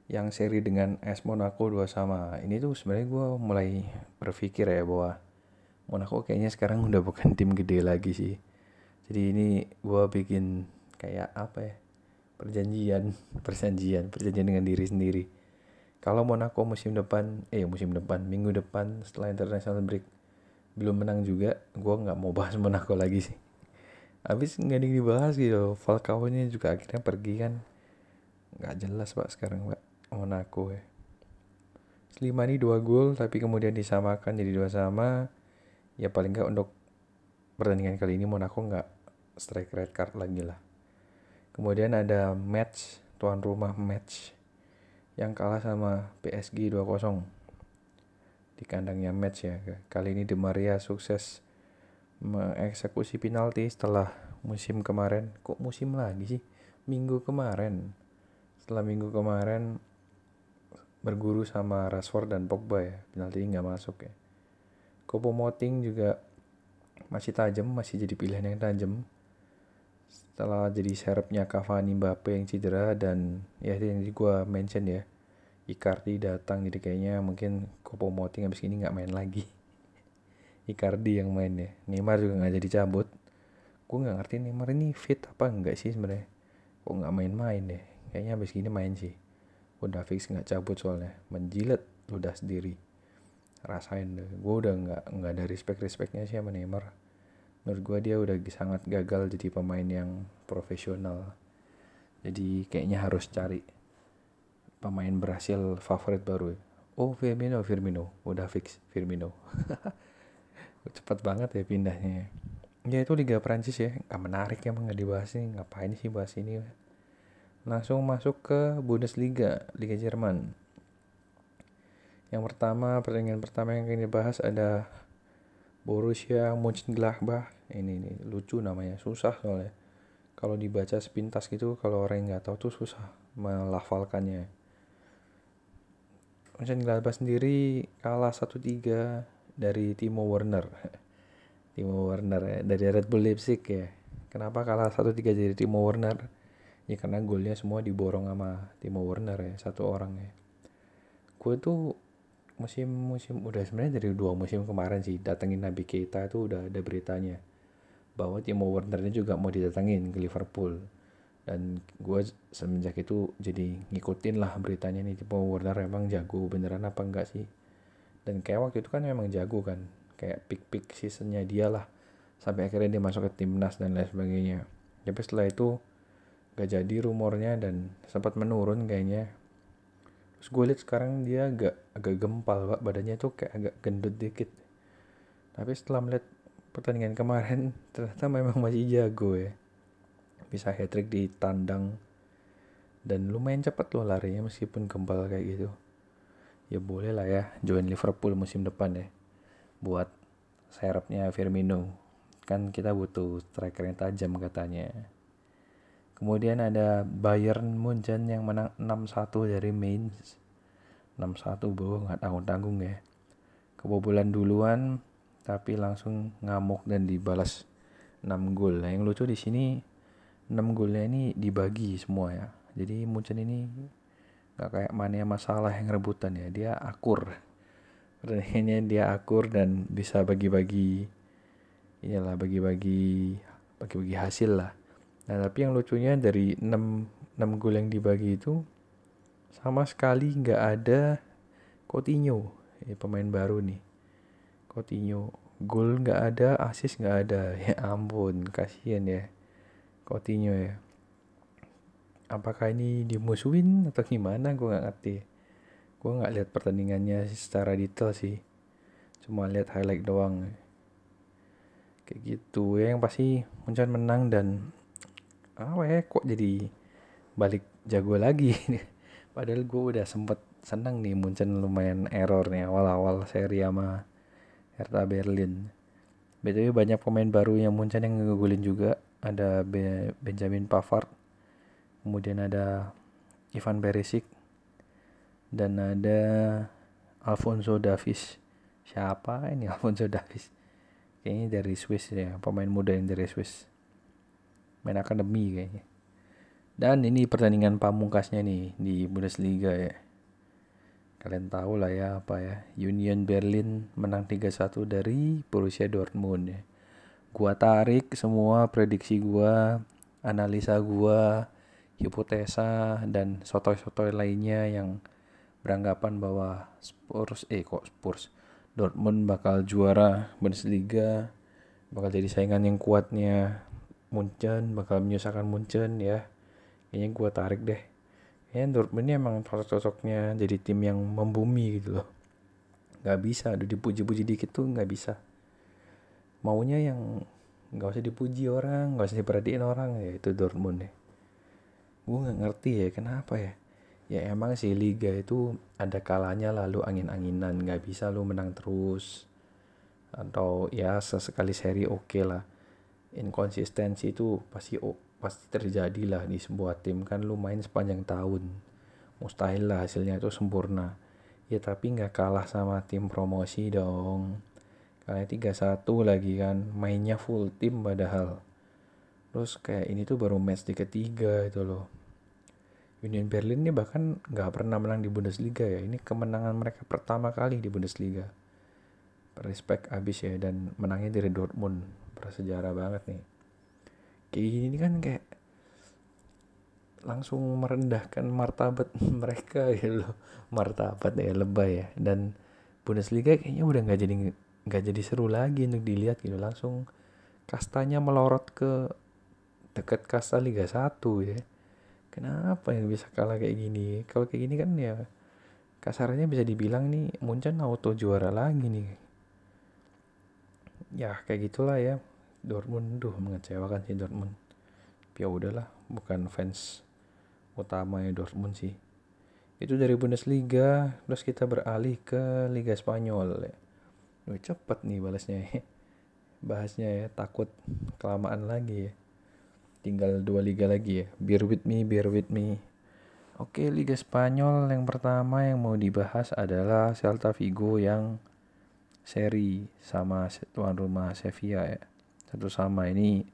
yang seri dengan A S Monaco dua sama. Ini tuh sebenarnya gue mulai berpikir ya bahwa Monaco kayaknya sekarang udah bukan tim gede lagi sih. Jadi ini gue bikin kayak apa ya, perjanjian, perjanjian, perjanjian dengan diri sendiri. Kalau Monaco musim depan, eh musim depan, minggu depan setelah international break belum menang juga, gue nggak mau bahas Monaco lagi sih. Habis nggak ada yang dibahas gitu. Falcao-nya juga akhirnya pergi kan, nggak jelas pak sekarang pak Monaco ya. Slimani dua gol tapi kemudian disamakan jadi dua sama. Ya paling nggak untuk pertandingan kali ini Monaco nggak strike red card lagi lah. Kemudian ada match, tuan rumah match yang kalah sama P S G dua kosong di kandangnya match ya. Kali ini De Maria sukses mengeksekusi penalti setelah musim kemarin. Kok musim lagi sih? Minggu kemarin. Setelah minggu kemarin berguru sama Rashford dan Pogba ya. Penaltinya nggak masuk ya. Kopo Moting juga masih tajam, masih jadi pilihan yang tajam. Setelah jadi serepnya Cavani, Mbappe yang cedera, dan ya yang gue mention ya, Icardi datang, jadi kayaknya mungkin Kopo Moting abis ini gak main lagi. Icardi yang main ya. Neymar juga gak jadi cabut. Gue gak ngerti Neymar ini fit apa enggak sih sebenarnya. Kok gak main-main deh. Kayaknya abis ini main sih. Udah fix gak cabut soalnya. Menjilat ludah sendiri. Rasain deh. Gue udah gak, gak ada respect-respectnya sih sama Neymar. Menurut gue dia udah sangat gagal jadi pemain yang profesional. Jadi kayaknya harus cari pemain berhasil favorit baru. Oh Firmino, Firmino. Udah fix Firmino. Cepat banget ya pindahnya. Ya itu Liga Prancis ya. Gak menarik emang gak dibahas ini. Ngapain sih bahas ini. Langsung masuk ke Bundesliga, Liga Jerman. Yang pertama, pertandingan pertama yang akan dibahas ada Borussia Mönchengladbach. Ini nih lucu namanya, susah soalnya. Kalau dibaca sepintas gitu, kalau orang nggak tahu tuh susah melafalkannya. Mönchengladbach sendiri kalah satu tiga dari Timo Werner. Timo Werner ya, dari Red Bull Leipzig ya. Kenapa kalah satu tiga dari Timo Werner? Ya karena golnya semua diborong sama Timo Werner ya, satu orang ya. Gue tuh musim-musim udah sebenarnya dari dua musim kemarin sih datengin Nabi Keita itu udah ada beritanya bahwa Timo Werner-nya juga mau didatengin ke Liverpool, dan gue semenjak itu jadi ngikutin lah beritanya nih Timo Werner emang jago beneran apa enggak sih. Dan kayak waktu itu kan emang jago kan, kayak peak-peak seasonnya dia lah sampai akhirnya dia masuk ke timnas dan lain sebagainya. Tapi setelah itu gak jadi rumornya dan sempat menurun kayaknya. Terus gue liat sekarang dia agak agak gempal pak, badannya tuh kayak agak gendut dikit. Tapi setelah melihat pertandingan kemarin ternyata memang masih jago ya. Bisa hat-trick di tandang dan lumayan cepat loh larinya meskipun gempal kayak gitu. Ya boleh lah ya join Liverpool musim depan ya. Buat serepnya Firmino. Kan kita butuh striker yang tajam katanya. Kemudian ada Bayern Munchen yang menang enam satu dari Mainz. enam satu bro, gak tanggung-tanggung ya. Kebobolan duluan, tapi langsung ngamuk dan dibalas enam gol. Nah, yang lucu di sini enam golnya ini dibagi semua ya. Jadi Munchen ini gak kayak Mane sama Salah yang rebutan ya. Dia akur. Pertanyaannya dia akur dan bisa bagi-bagi. Inilah bagi-bagi bagi-bagi hasil lah. Nah tapi yang lucunya dari enam gol yang dibagi itu sama sekali nggak ada Coutinho, ya, pemain baru nih Coutinho. Gol nggak ada, assist nggak ada, ya ampun kasihan ya Coutinho ya. Apakah ini dimusuhin atau gimana gue nggak ngerti. Gue nggak lihat pertandingannya secara detail sih, cuma lihat highlight doang kayak gitu ya. Yang pasti Munchen menang dan ah weh, kok jadi balik jago lagi. Padahal gue udah sempet seneng nih Munchen lumayan error nih awal-awal seri sama Hertha Berlin. B T W banyak pemain baru yang Munchen yang ngegolin juga. Ada Be- Benjamin Pavard, kemudian ada Ivan Perisic, dan ada Alphonso Davies. Siapa ini Alphonso Davies? Kayaknya dari Swiss ya, pemain muda yang dari Swiss. Main akademi kayaknya. Dan ini pertandingan pamungkasnya nih di Bundesliga ya. Kalian tahu lah ya apa ya. Union Berlin menang tiga satu dari Borussia Dortmund ya. Gua tarik semua prediksi gua, analisa gua, hipotesa dan sotoy-sotoy lainnya yang beranggapan bahwa Spurs eh kok Spurs Dortmund bakal juara Bundesliga, bakal jadi saingan yang kuatnya Munchen, bakal menyusahkan Munchen ya. Kayaknya gue tarik deh. Kayaknya Dortmund ini emang sosok-sosoknya jadi tim yang membumi gitu loh. Gak bisa, udah dipuji-puji dikit tuh gak bisa. Maunya yang gak usah dipuji orang, gak usah diperhatiin orang, ya itu Dortmund deh. Gue gak ngerti ya kenapa ya. Ya emang sih liga itu ada kalanya lalu angin-anginan, gak bisa lu menang terus. Atau ya sesekali seri oke okay lah. Inkonsistensi itu pasti oh, pasti terjadi lah di sebuah tim, kan lu main sepanjang tahun. Mustahil lah hasilnya itu sempurna. Ya tapi gak kalah sama tim promosi dong. Kalian tiga satu lagi kan, mainnya full tim padahal. Terus kayak ini tuh baru match di ketiga itu loh. Union Berlin ini bahkan gak pernah menang di Bundesliga ya. Ini kemenangan mereka pertama kali di Bundesliga. Respect abis ya. Dan menangnya dari Dortmund. Prasejarah banget nih. Kayak gini kan kayak langsung merendahkan martabat mereka gitu loh. Martabat ya lebay ya. Dan Bundesliga kayaknya udah gak jadi, gak jadi seru lagi untuk dilihat gitu. Langsung kastanya melorot ke dekat kasta Liga satu ya. Kenapa yang bisa kalah kayak gini? Kalau kayak gini kan ya kasarnya bisa dibilang nih Munchen auto juara lagi nih. Ya kayak gitulah ya. Dortmund tuh mengecewakan sih Dortmund. Ya udahlah, bukan fans utamanya Dortmund sih. Itu dari Bundesliga, terus kita beralih ke Liga Spanyol. Duh, cepet nih balasnya. Bahasnya ya, takut kelamaan lagi ya. Tinggal dua liga lagi ya. Bear with me, bear with me. Oke, Liga Spanyol yang pertama yang mau dibahas adalah Celta Vigo yang seri sama tuan rumah Sevilla ya. Satu sama, ini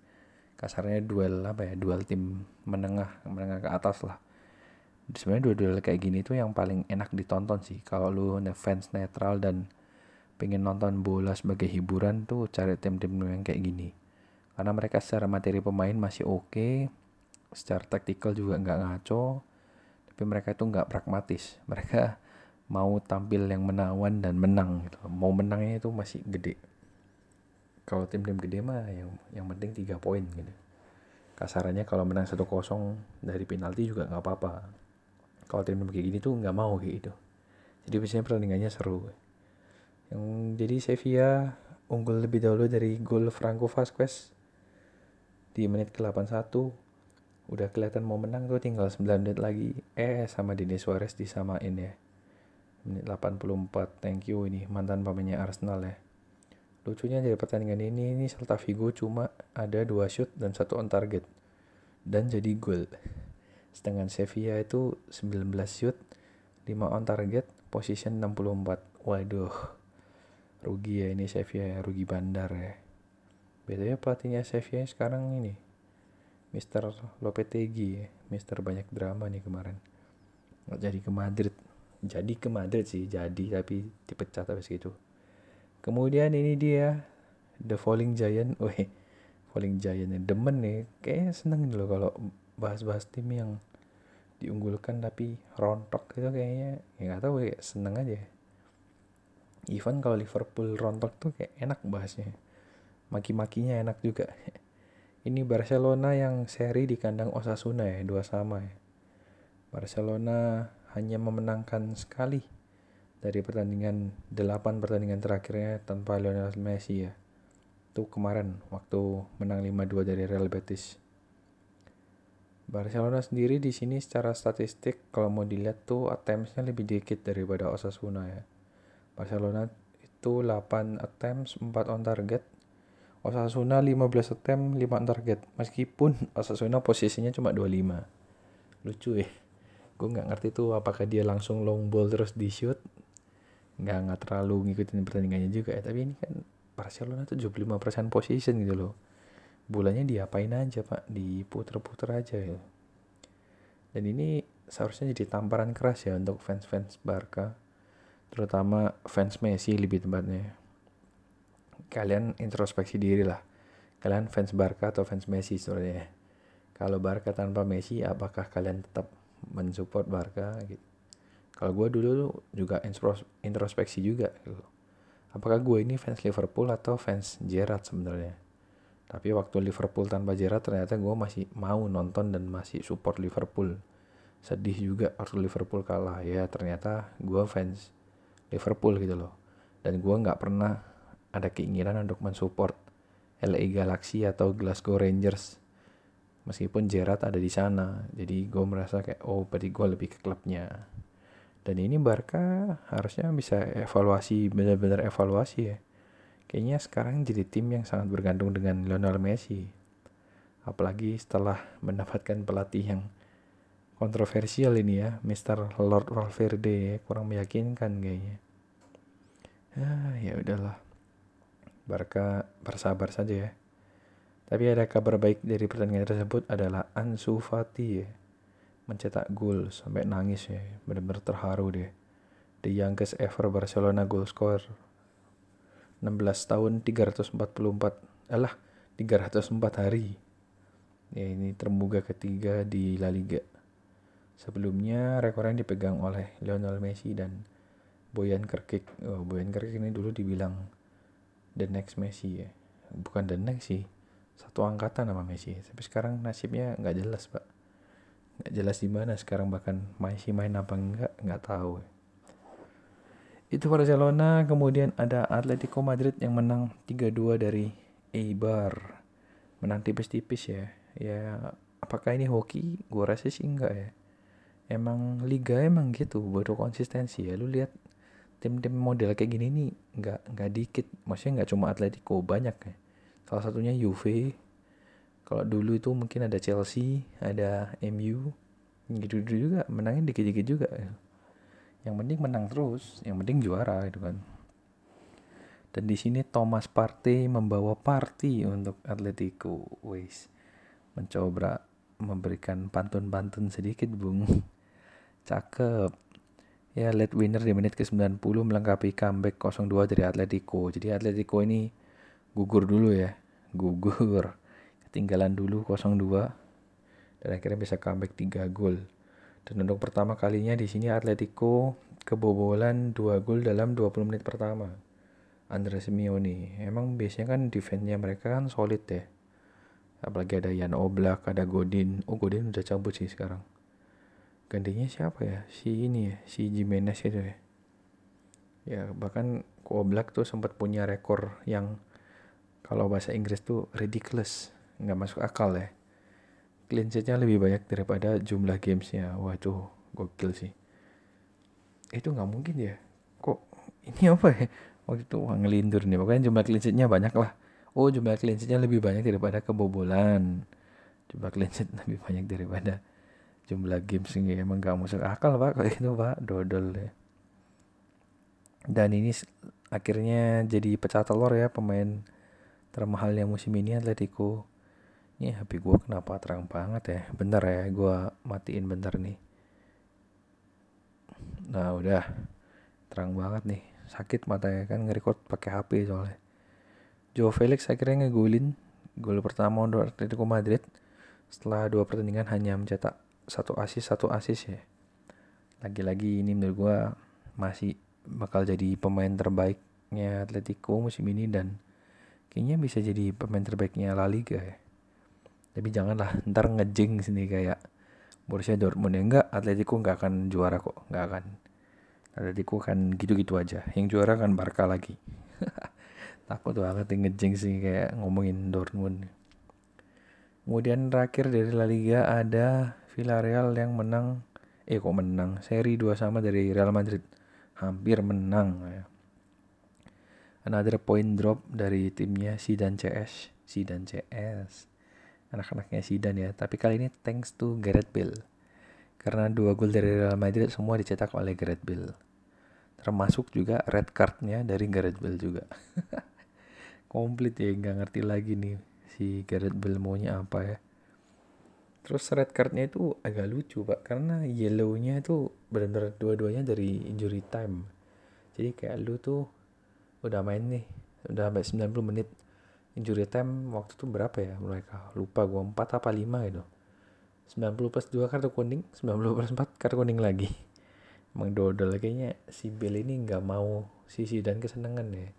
kasarnya duel apa ya? Duel tim menengah, menengah ke atas lah. Sebenarnya duel-duel kayak gini tuh yang paling enak ditonton sih. Kalau lu fans netral dan pengen nonton bola sebagai hiburan tuh cari tim-tim yang kayak gini. Karena mereka secara materi pemain masih oke, okay, secara taktikal juga nggak ngaco, tapi mereka itu nggak pragmatis. Mereka mau tampil yang menawan dan menang gitu. Mau menangnya itu masih gede. Kalau tim-tim gede mah yang, yang penting tiga poin gitu. Kasarannya kalau menang satu kosong dari penalti juga nggak apa-apa. Kalau tim-tim kayak gini tuh nggak mau kayak gitu. Jadi biasanya pertandingannya seru. Yang jadi Sevilla unggul lebih dahulu dari gol Franco Vazquez di menit ke-delapan puluh satu. Udah kelihatan mau menang tuh, tinggal sembilan menit lagi. Eh sama Denis Suarez disamain ya. Menit delapan puluh empat. Thank you ini mantan pemainnya Arsenal ya. Lucunya dari pertandingan ini, ini Celta Vigo cuma ada dua shoot dan satu on target. Dan jadi gol. Sedangkan Sevilla itu sembilan belas shoot, lima on target, position enam puluh empat. Waduh. Rugi ya ini Sevilla ya, rugi bandar ya. Betulnya pelatihnya Sevilla sekarang ini Mister Lopetegui ya. Mister banyak drama nih kemarin. Nggak jadi ke Madrid. Jadi ke Madrid sih, jadi tapi dipecat habis gitu. Kemudian ini dia The Falling Giant. Weh, Falling Giant yang demen nih. Kayaknya seneng loh kalau bahas-bahas tim yang diunggulkan tapi rontok gitu kayaknya. Ya nggak tahu, kayak seneng aja. Even kalau Liverpool rontok tuh kayak enak bahasnya. Maki-makinya enak juga. Ini Barcelona yang seri di kandang Osasuna ya, dua sama ya. Barcelona hanya memenangkan sekali dari pertandingan delapan pertandingan terakhirnya tanpa Lionel Messi ya. Itu kemarin waktu menang lima dua dari Real Betis. Barcelona sendiri di sini secara statistik kalau mau dilihat tuh attempts-nya lebih dikit daripada Osasuna ya. Barcelona itu delapan attempts, empat on target. Osasuna lima belas attempt, lima on target. Meskipun Osasuna posisinya cuma dua puluh lima. Lucu ya. Gue gak ngerti tuh apakah dia langsung long ball terus di shoot. Gak, gak terlalu ngikutin pertandingannya juga ya. Tapi ini kan Barcelona tujuh puluh lima persen position gitu loh. Bolanya diapain aja pak, diputer-puter aja ya. Dan ini seharusnya jadi tamparan keras ya untuk fans-fans Barca, terutama fans Messi lebih tepatnya. Kalian introspeksi diri lah, kalian fans Barca atau fans Messi sebenarnya. Kalau Barca tanpa Messi, apakah kalian tetap mensupport Barca gitu? Kalau gue dulu juga introspeksi juga gitu. Apakah gue ini fans Liverpool atau fans Gerrard sebenarnya? Tapi waktu Liverpool tanpa Gerrard ternyata gue masih mau nonton dan masih support Liverpool. Sedih juga waktu Liverpool kalah. Ya ternyata gue fans Liverpool gitu loh. Dan gue gak pernah ada keinginan untuk mensupport L A Galaxy atau Glasgow Rangers. Meskipun Gerrard ada di sana. Jadi gue merasa kayak oh berarti gue lebih ke klubnya. Dan ini Barca harusnya bisa evaluasi, benar-benar evaluasi ya. Kayaknya sekarang jadi tim yang sangat bergantung dengan Lionel Messi. Apalagi setelah mendapatkan pelatih yang kontroversial ini ya, mister Lord Valverde, kurang meyakinkan kayaknya. Ah, ya udahlah. Barca bersabar saja ya. Tapi ada kabar baik dari pertandingan tersebut adalah Ansu Fati ya, mencetak gol sampai nangis ya, benar-benar terharu deh. The youngest ever Barcelona goal scorer. enam belas tahun tiga ratus empat puluh empat alah tiga ratus empat hari ya, ini termuda ketiga di La Liga. Sebelumnya rekornya dipegang oleh Lionel Messi dan Bojan Krkić. Oh, Bojan Krkić ini dulu dibilang the next Messi ya, bukan the next sih, satu angkatan sama Messi, tapi sekarang nasibnya nggak jelas pak, nggak jelas di mana sekarang, bahkan Messi main apa enggak nggak tahu. Itu Barcelona, kemudian ada Atletico Madrid yang menang tiga dua dari Eibar. Menang tipis-tipis ya. Ya, apakah ini hoki? Gua rasa sih enggak ya. Emang liga emang gitu, butuh konsistensi ya. Lu lihat tim-tim model kayak gini nih enggak enggak dikit. Maksudnya enggak cuma Atletico, banyak ya. Salah satunya Juve. Kalau dulu itu mungkin ada Chelsea, ada M U. Gitu-gitu juga, menangnya dikit-dikit juga ya. Yang penting menang terus, yang penting juara gitu kan. Dan di sini Thomas Partey membawa party untuk Atletico, wes mencoba memberikan pantun-pantun sedikit bung, cakep. Ya late winner di menit ke sembilan puluh melengkapi comeback nol dua dari Atletico. Jadi Atletico ini gugur dulu ya, gugur, ketinggalan dulu nol dua, dan akhirnya bisa comeback tiga gol. Dan untuk pertama kalinya di sini Atletico kebobolan dua gol dalam dua puluh menit pertama. Andre Simeone. Emang biasanya kan defense-nya mereka kan solid ya. Apalagi ada Jan Oblak, ada Godin. Oh, Godin udah cabut sih sekarang. Gantinya siapa ya? Si ini ya, si Jimenez itu ya. Ya, bahkan Oblak tuh sempat punya rekor yang kalau bahasa Inggris tuh ridiculous, enggak masuk akal ya. Clean sheet-nya lebih banyak daripada jumlah games-nya. Wah tuh gokil sih. Itu gak mungkin ya. Kok ini apa ya. Waktu itu wah, ngelindur nih. Pokoknya jumlah clean sheet-nya banyak lah. Oh jumlah clean sheet-nya lebih banyak daripada kebobolan. Jumlah clean sheet lebih banyak daripada jumlah games. Emang gak masuk akal pak. Kayak gitu pak. Dodol ya. Dan ini akhirnya jadi pecah telur ya. Pemain termahalnya musim ini Atletico. Ini H P gue kenapa terang banget ya. Bentar ya, gue matiin bentar nih. Nah udah, terang banget nih. Sakit matanya kan nge-record pakai H P soalnya. Joao Felix akhirnya ngegolin gol pertama untuk Atletico Madrid. Setelah dua pertandingan hanya mencetak satu assist, satu assist ya. Lagi-lagi ini menurut gue masih bakal jadi pemain terbaiknya Atletico musim ini. Dan kayaknya bisa jadi pemain terbaiknya La Liga ya. Tapi janganlah ntar ngejing sini kayak Borussia Dortmund ya, enggak, Atletico enggak akan juara kok, enggak akan. Atletico kan gitu-gitu aja. Yang juara kan Barca lagi. Takut banget ngejing sih kayak ngomongin Dortmund. Kemudian terakhir dari La Liga ada Villarreal yang menang, eh kok menang, seri dua sama dari Real Madrid, hampir menang ya. Another point drop dari timnya Zidane C S, Zidane C S, anak-anaknya Zidane ya. Tapi kali ini thanks to Gareth Bale, karena dua gol dari Real Madrid semua dicetak oleh Gareth Bale, termasuk juga red cardnya dari Gareth Bale juga. Komplit ya, nggak ngerti lagi nih si Gareth Bale maunya apa ya. Terus red cardnya itu agak lucu pak, karena yellownya itu benar-benar dua-duanya dari injury time. Jadi kayak lu tuh udah main nih, udah sampai sembilan puluh menit, injury time waktu itu berapa ya mereka, lupa gua, empat apa lima gitu. Sembilan puluh plus dua kartu kuning, sembilan puluh plus empat kartu kuning lagi. Emang dodol kayaknya si Bale ini gak mau sisi dan kesenangan ya.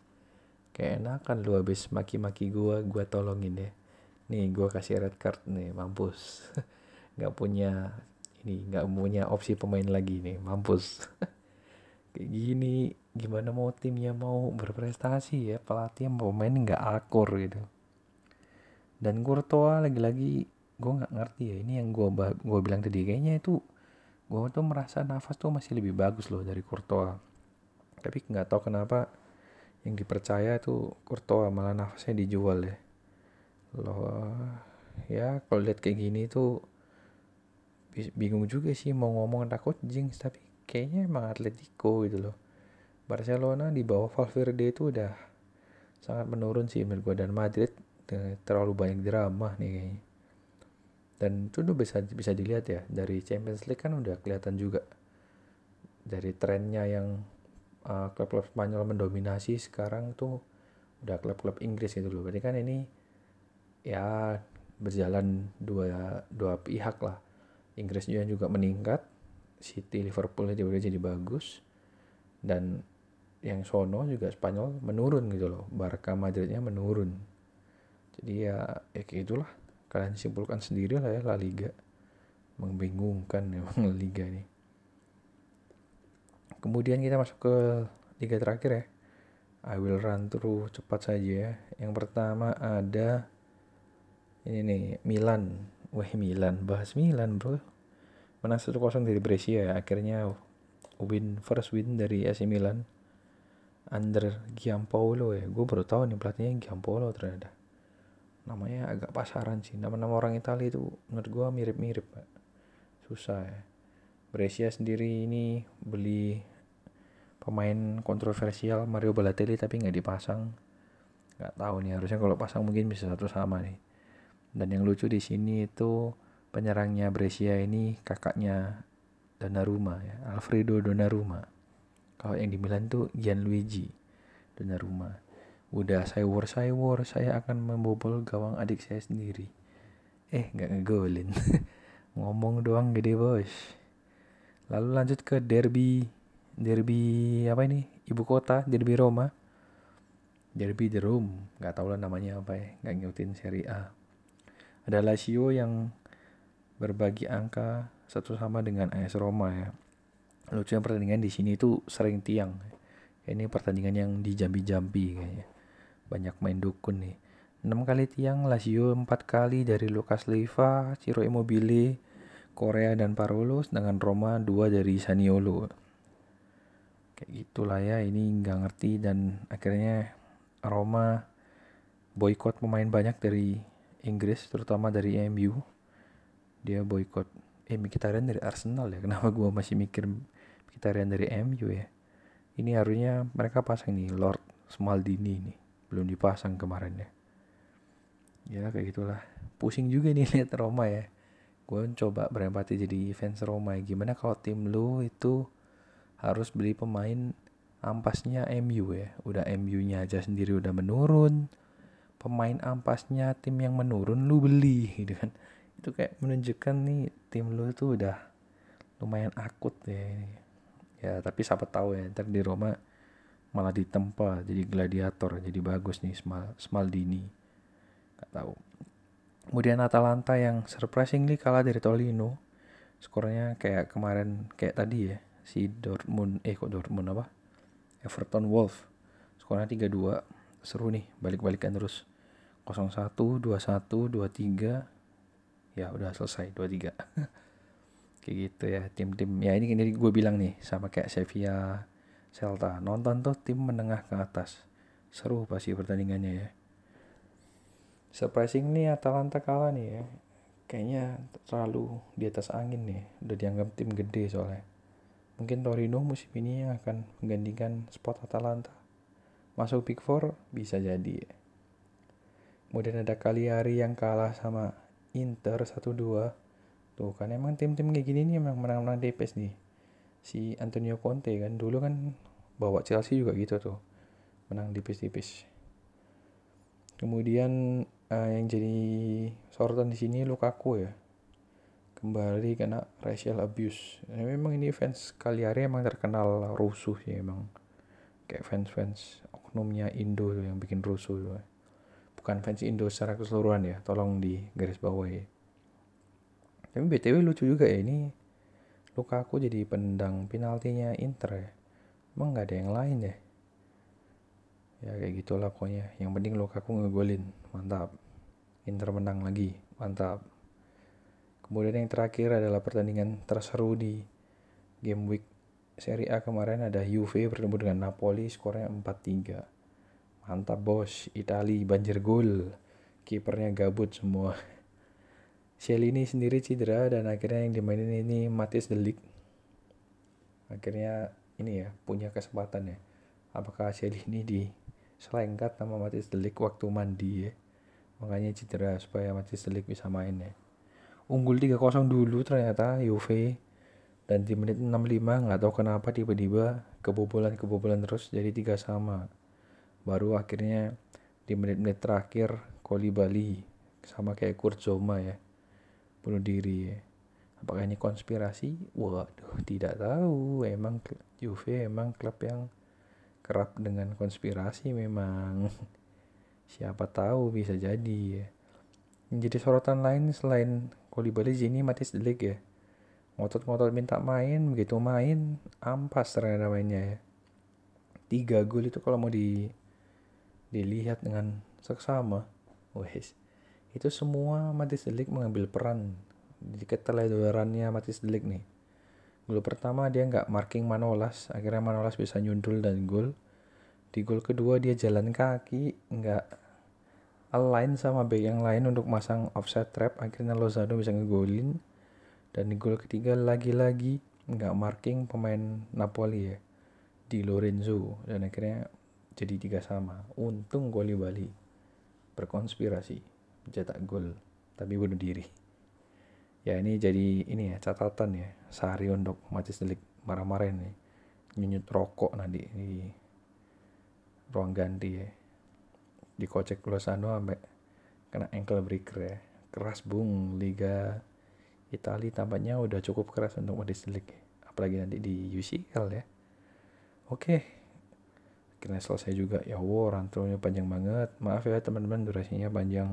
Kayak enakan lu habis maki-maki gua, gua tolongin ya. Nih gue kasih red card nih, mampus. Gak punya ini, gak punya opsi pemain lagi nih, mampus. Kayak gini gimana mau timnya mau berprestasi ya, pelatih pemain gak akur gitu. Dan Courtois lagi-lagi gue gak ngerti ya, ini yang gue gue bilang tadi, kayaknya itu gue tuh merasa nafas tuh masih lebih bagus loh dari Courtois. Tapi gak tahu kenapa yang dipercaya tuh Courtois, malah nafasnya dijual ya. Loh ya, kalau lihat kayak gini tuh bingung juga sih mau ngomong, takut jinx, tapi kayaknya emang Atletico gitu loh. Barcelona di bawah Valverde itu udah sangat menurun sih menurut gue, dan Madrid terlalu banyak drama nih kayaknya. Dan itu tuh bisa bisa dilihat ya, dari Champions League kan udah kelihatan juga dari trennya yang uh, klub-klub Spanyol mendominasi, sekarang tuh udah klub-klub Inggris gitu loh. Berarti kan ini ya berjalan dua dua pihak lah. Inggris juga juga meningkat, City Liverpoolnya tiba-tiba jadi bagus, dan yang sono juga Spanyol menurun gitu loh, Barca Madridnya menurun. Jadi ya, ya kayak itulah, kalian simpulkan sendiri lah ya La Liga. Membingungkan memang La Liga ini. Kemudian kita masuk ke liga terakhir ya, I will run through cepat saja ya. Yang pertama ada ini nih, Milan. Wah Milan, bahas Milan bro. Menang satu kosong dari Brescia ya. Akhirnya win, first win dari A C Milan under Giampaolo ya. Gue baru tahu nih pelatihnya Giampaolo ternyata. Namanya agak pasaran sih, nama-nama orang Italia itu menurut gue mirip-mirip pak. Susah ya. Brescia sendiri ini beli pemain kontroversial Mario Balotelli tapi gak dipasang. Gak tahu nih, harusnya kalau pasang mungkin bisa satu sama nih. Dan yang lucu di sini itu penyerangnya Brescia ini kakaknya Donnarumma ya, Alfredo Donnarumma. Kalau yang di Milan tuh Gianluigi Donnarumma. Udah saya war saya war saya akan membobol gawang adik saya sendiri. Eh nggak ngegolin, ngomong doang gede bos. Lalu lanjut ke derby, derby apa ini? Ibu kota, derby Roma, derby the Rome. Nggak tahu lah namanya apa ya, nggak ngikutin Serie A. Ada Lazio yang berbagi angka satu sama dengan A S Roma ya. Lucunya pertandingan di sini tuh sering tiang. Ini pertandingan yang dijambi-jambi kayaknya. Banyak main dukun nih. enam kali tiang, Lazio empat kali dari Lucas Leiva, Ciro Immobile, Korea dan Parolo, sedangkan Roma dua dari Zaniolo. Kayak gitulah ya, ini nggak ngerti, dan akhirnya Roma boykot pemain banyak dari Inggris, terutama dari M U. Dia boykot eh Mkhitaryan dari Arsenal ya. Kenapa gue masih mikir Mkhitaryan dari M U ya. Ini harusnya mereka pasang nih Lord Smaldini nih, belum dipasang kemarin ya. Ya kayak gitulah. Pusing juga nih lihat Roma ya. Gue coba berempati jadi fans Roma ya. Gimana kalau tim lu itu harus beli pemain ampasnya M U ya. Udah M U-nya aja sendiri udah menurun, pemain ampasnya tim yang menurun lu beli gitu kan. Itu kayak menunjukkan nih tim lu tuh udah lumayan akut ya. Ya tapi siapa tahu ya, ntar di Roma malah ditempa jadi gladiator, jadi bagus nih Smaldini. Gak tahu. Kemudian Atalanta yang surprisingly kalah dari Torino. Skornya kayak kemarin, kayak tadi ya, si Dortmund, eh kok Dortmund apa? Everton Wolves. Skornya tiga dua. Seru nih, balik-balikan terus. nol satu, dua satu, dua tiga, ya udah selesai dua tiga. Kayak gitu ya tim-tim ya, ini ini gue bilang nih sama kayak Sevilla, Celta, nonton tuh tim menengah ke atas seru pasti pertandingannya ya. Surprising nih Atalanta kalah nih ya, kayaknya terlalu di atas angin nih, udah dianggap tim gede soalnya. Mungkin Torino musim ini yang akan menggantikan spot Atalanta masuk Big Four, bisa jadi. Kemudian ada Cagliari yang kalah sama Inter satu dua. Tuh kan emang tim-tim kayak gini nih emang menang-menang tipis nih. Si Antonio Conte kan dulu kan bawa Chelsea juga gitu tuh, menang tipis-tipis. Kemudian uh, yang jadi sorotan di sini Lukaku ya, kembali kena racial abuse. Nah, memang ini fans Cagliari emang terkenal rusuh sih emang. Kayak fans-fans oknumnya Indo yang bikin rusuh juga. Bukan fans Indo secara keseluruhan ya, tolong di garis bawah ya. Tapi B T W lucu juga ya, ini Lukaku jadi pendang penaltinya Inter ya. Emang gak ada yang lain ya. Ya kayak gitulah pokoknya, yang penting Lukaku ngegolin, mantap. Inter menang lagi, mantap. Kemudian yang terakhir adalah pertandingan terseru di game week Serie A kemarin, ada Juve bertemu dengan Napoli, skornya empat tiga. Mantap bos, Itali banjir gol. Kipernya gabut semua. Chiellini sendiri cedera dan akhirnya yang dimainin ini Matthijs de Ligt. Akhirnya ini ya, punya kesempatan ya. Apakah Chiellini diselengkat sama Matthijs de Ligt waktu mandi ya. Makanya cedera supaya Matthijs de Ligt bisa main ya. Unggul tiga nol dulu ternyata Juve. Dan di menit enam puluh lima gak tahu kenapa tiba-tiba kebobolan-kebobolan terus jadi tiga sama. Baru akhirnya di menit-menit terakhir Koulibaly sama kayak Kurzoma ya, bunuh diri ya. Apakah ini konspirasi? Waduh, tidak tahu. Emang Juve emang klub yang kerap dengan konspirasi memang. Siapa tahu, bisa jadi ya. Jadi sorotan lain selain Koulibaly ini Matthijs de Ligt ya. Ngotot-ngotot minta main, begitu main ampas ternyata mainnya ya. Tiga gol itu kalau mau di dilihat dengan seksama, wes itu semua Matthijs de Ligt mengambil peran di keteledorannya Matthijs de Ligt nih. Gol pertama dia nggak marking Manolas, akhirnya Manolas bisa nyundul dan gol. Di gol kedua dia jalan kaki, nggak align sama back yang lain untuk masang offside trap, akhirnya Lozano bisa ngegolin. Dan di gol ketiga lagi-lagi nggak marking pemain Napoli ya, di Lorenzo, dan akhirnya jadi tiga sama. Untung Koulibaly berkonspirasi mencetak gol tapi bunuh diri. Ya ini jadi ini ya catatan ya, sehari untuk Matthijs de Ligt marah-marah nih, nyunyut rokok nanti di ruang ganti ya, dikocek Lozano sampai kena ankle breaker ya. Keras bung, Liga Italia tampaknya udah cukup keras untuk Matthijs de Ligt ya. Apalagi nanti di U C L ya. Oke, akhirnya selesai juga ya. Wow, rantaunya panjang banget. Maaf ya teman-teman, durasinya panjang.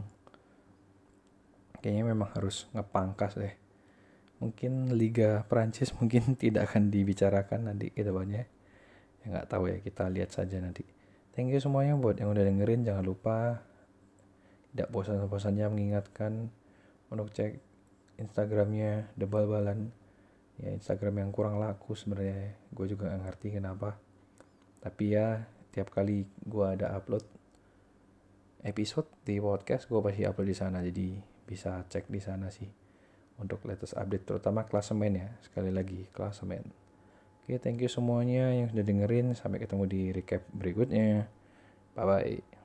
Kayaknya memang harus ngepangkas deh. Mungkin Liga Prancis mungkin tidak akan dibicarakan nanti ke depannya. Ya nggak tahu ya, kita lihat saja nanti. Thank you semuanya buat yang udah dengerin. Jangan lupa, tidak bosan-bosannya mengingatkan untuk cek Instagramnya The Bal Balan. Ya Instagram yang kurang laku sebenarnya. Gue juga nggak ngerti kenapa. Tapi ya tiap kali gue ada upload episode di podcast, gue pasti upload di sana. Jadi bisa cek di sana sih untuk latest update, terutama klasemen ya. Sekali lagi klasemen. Oke, thank you semuanya yang sudah dengerin. Sampai ketemu di recap berikutnya. Bye bye.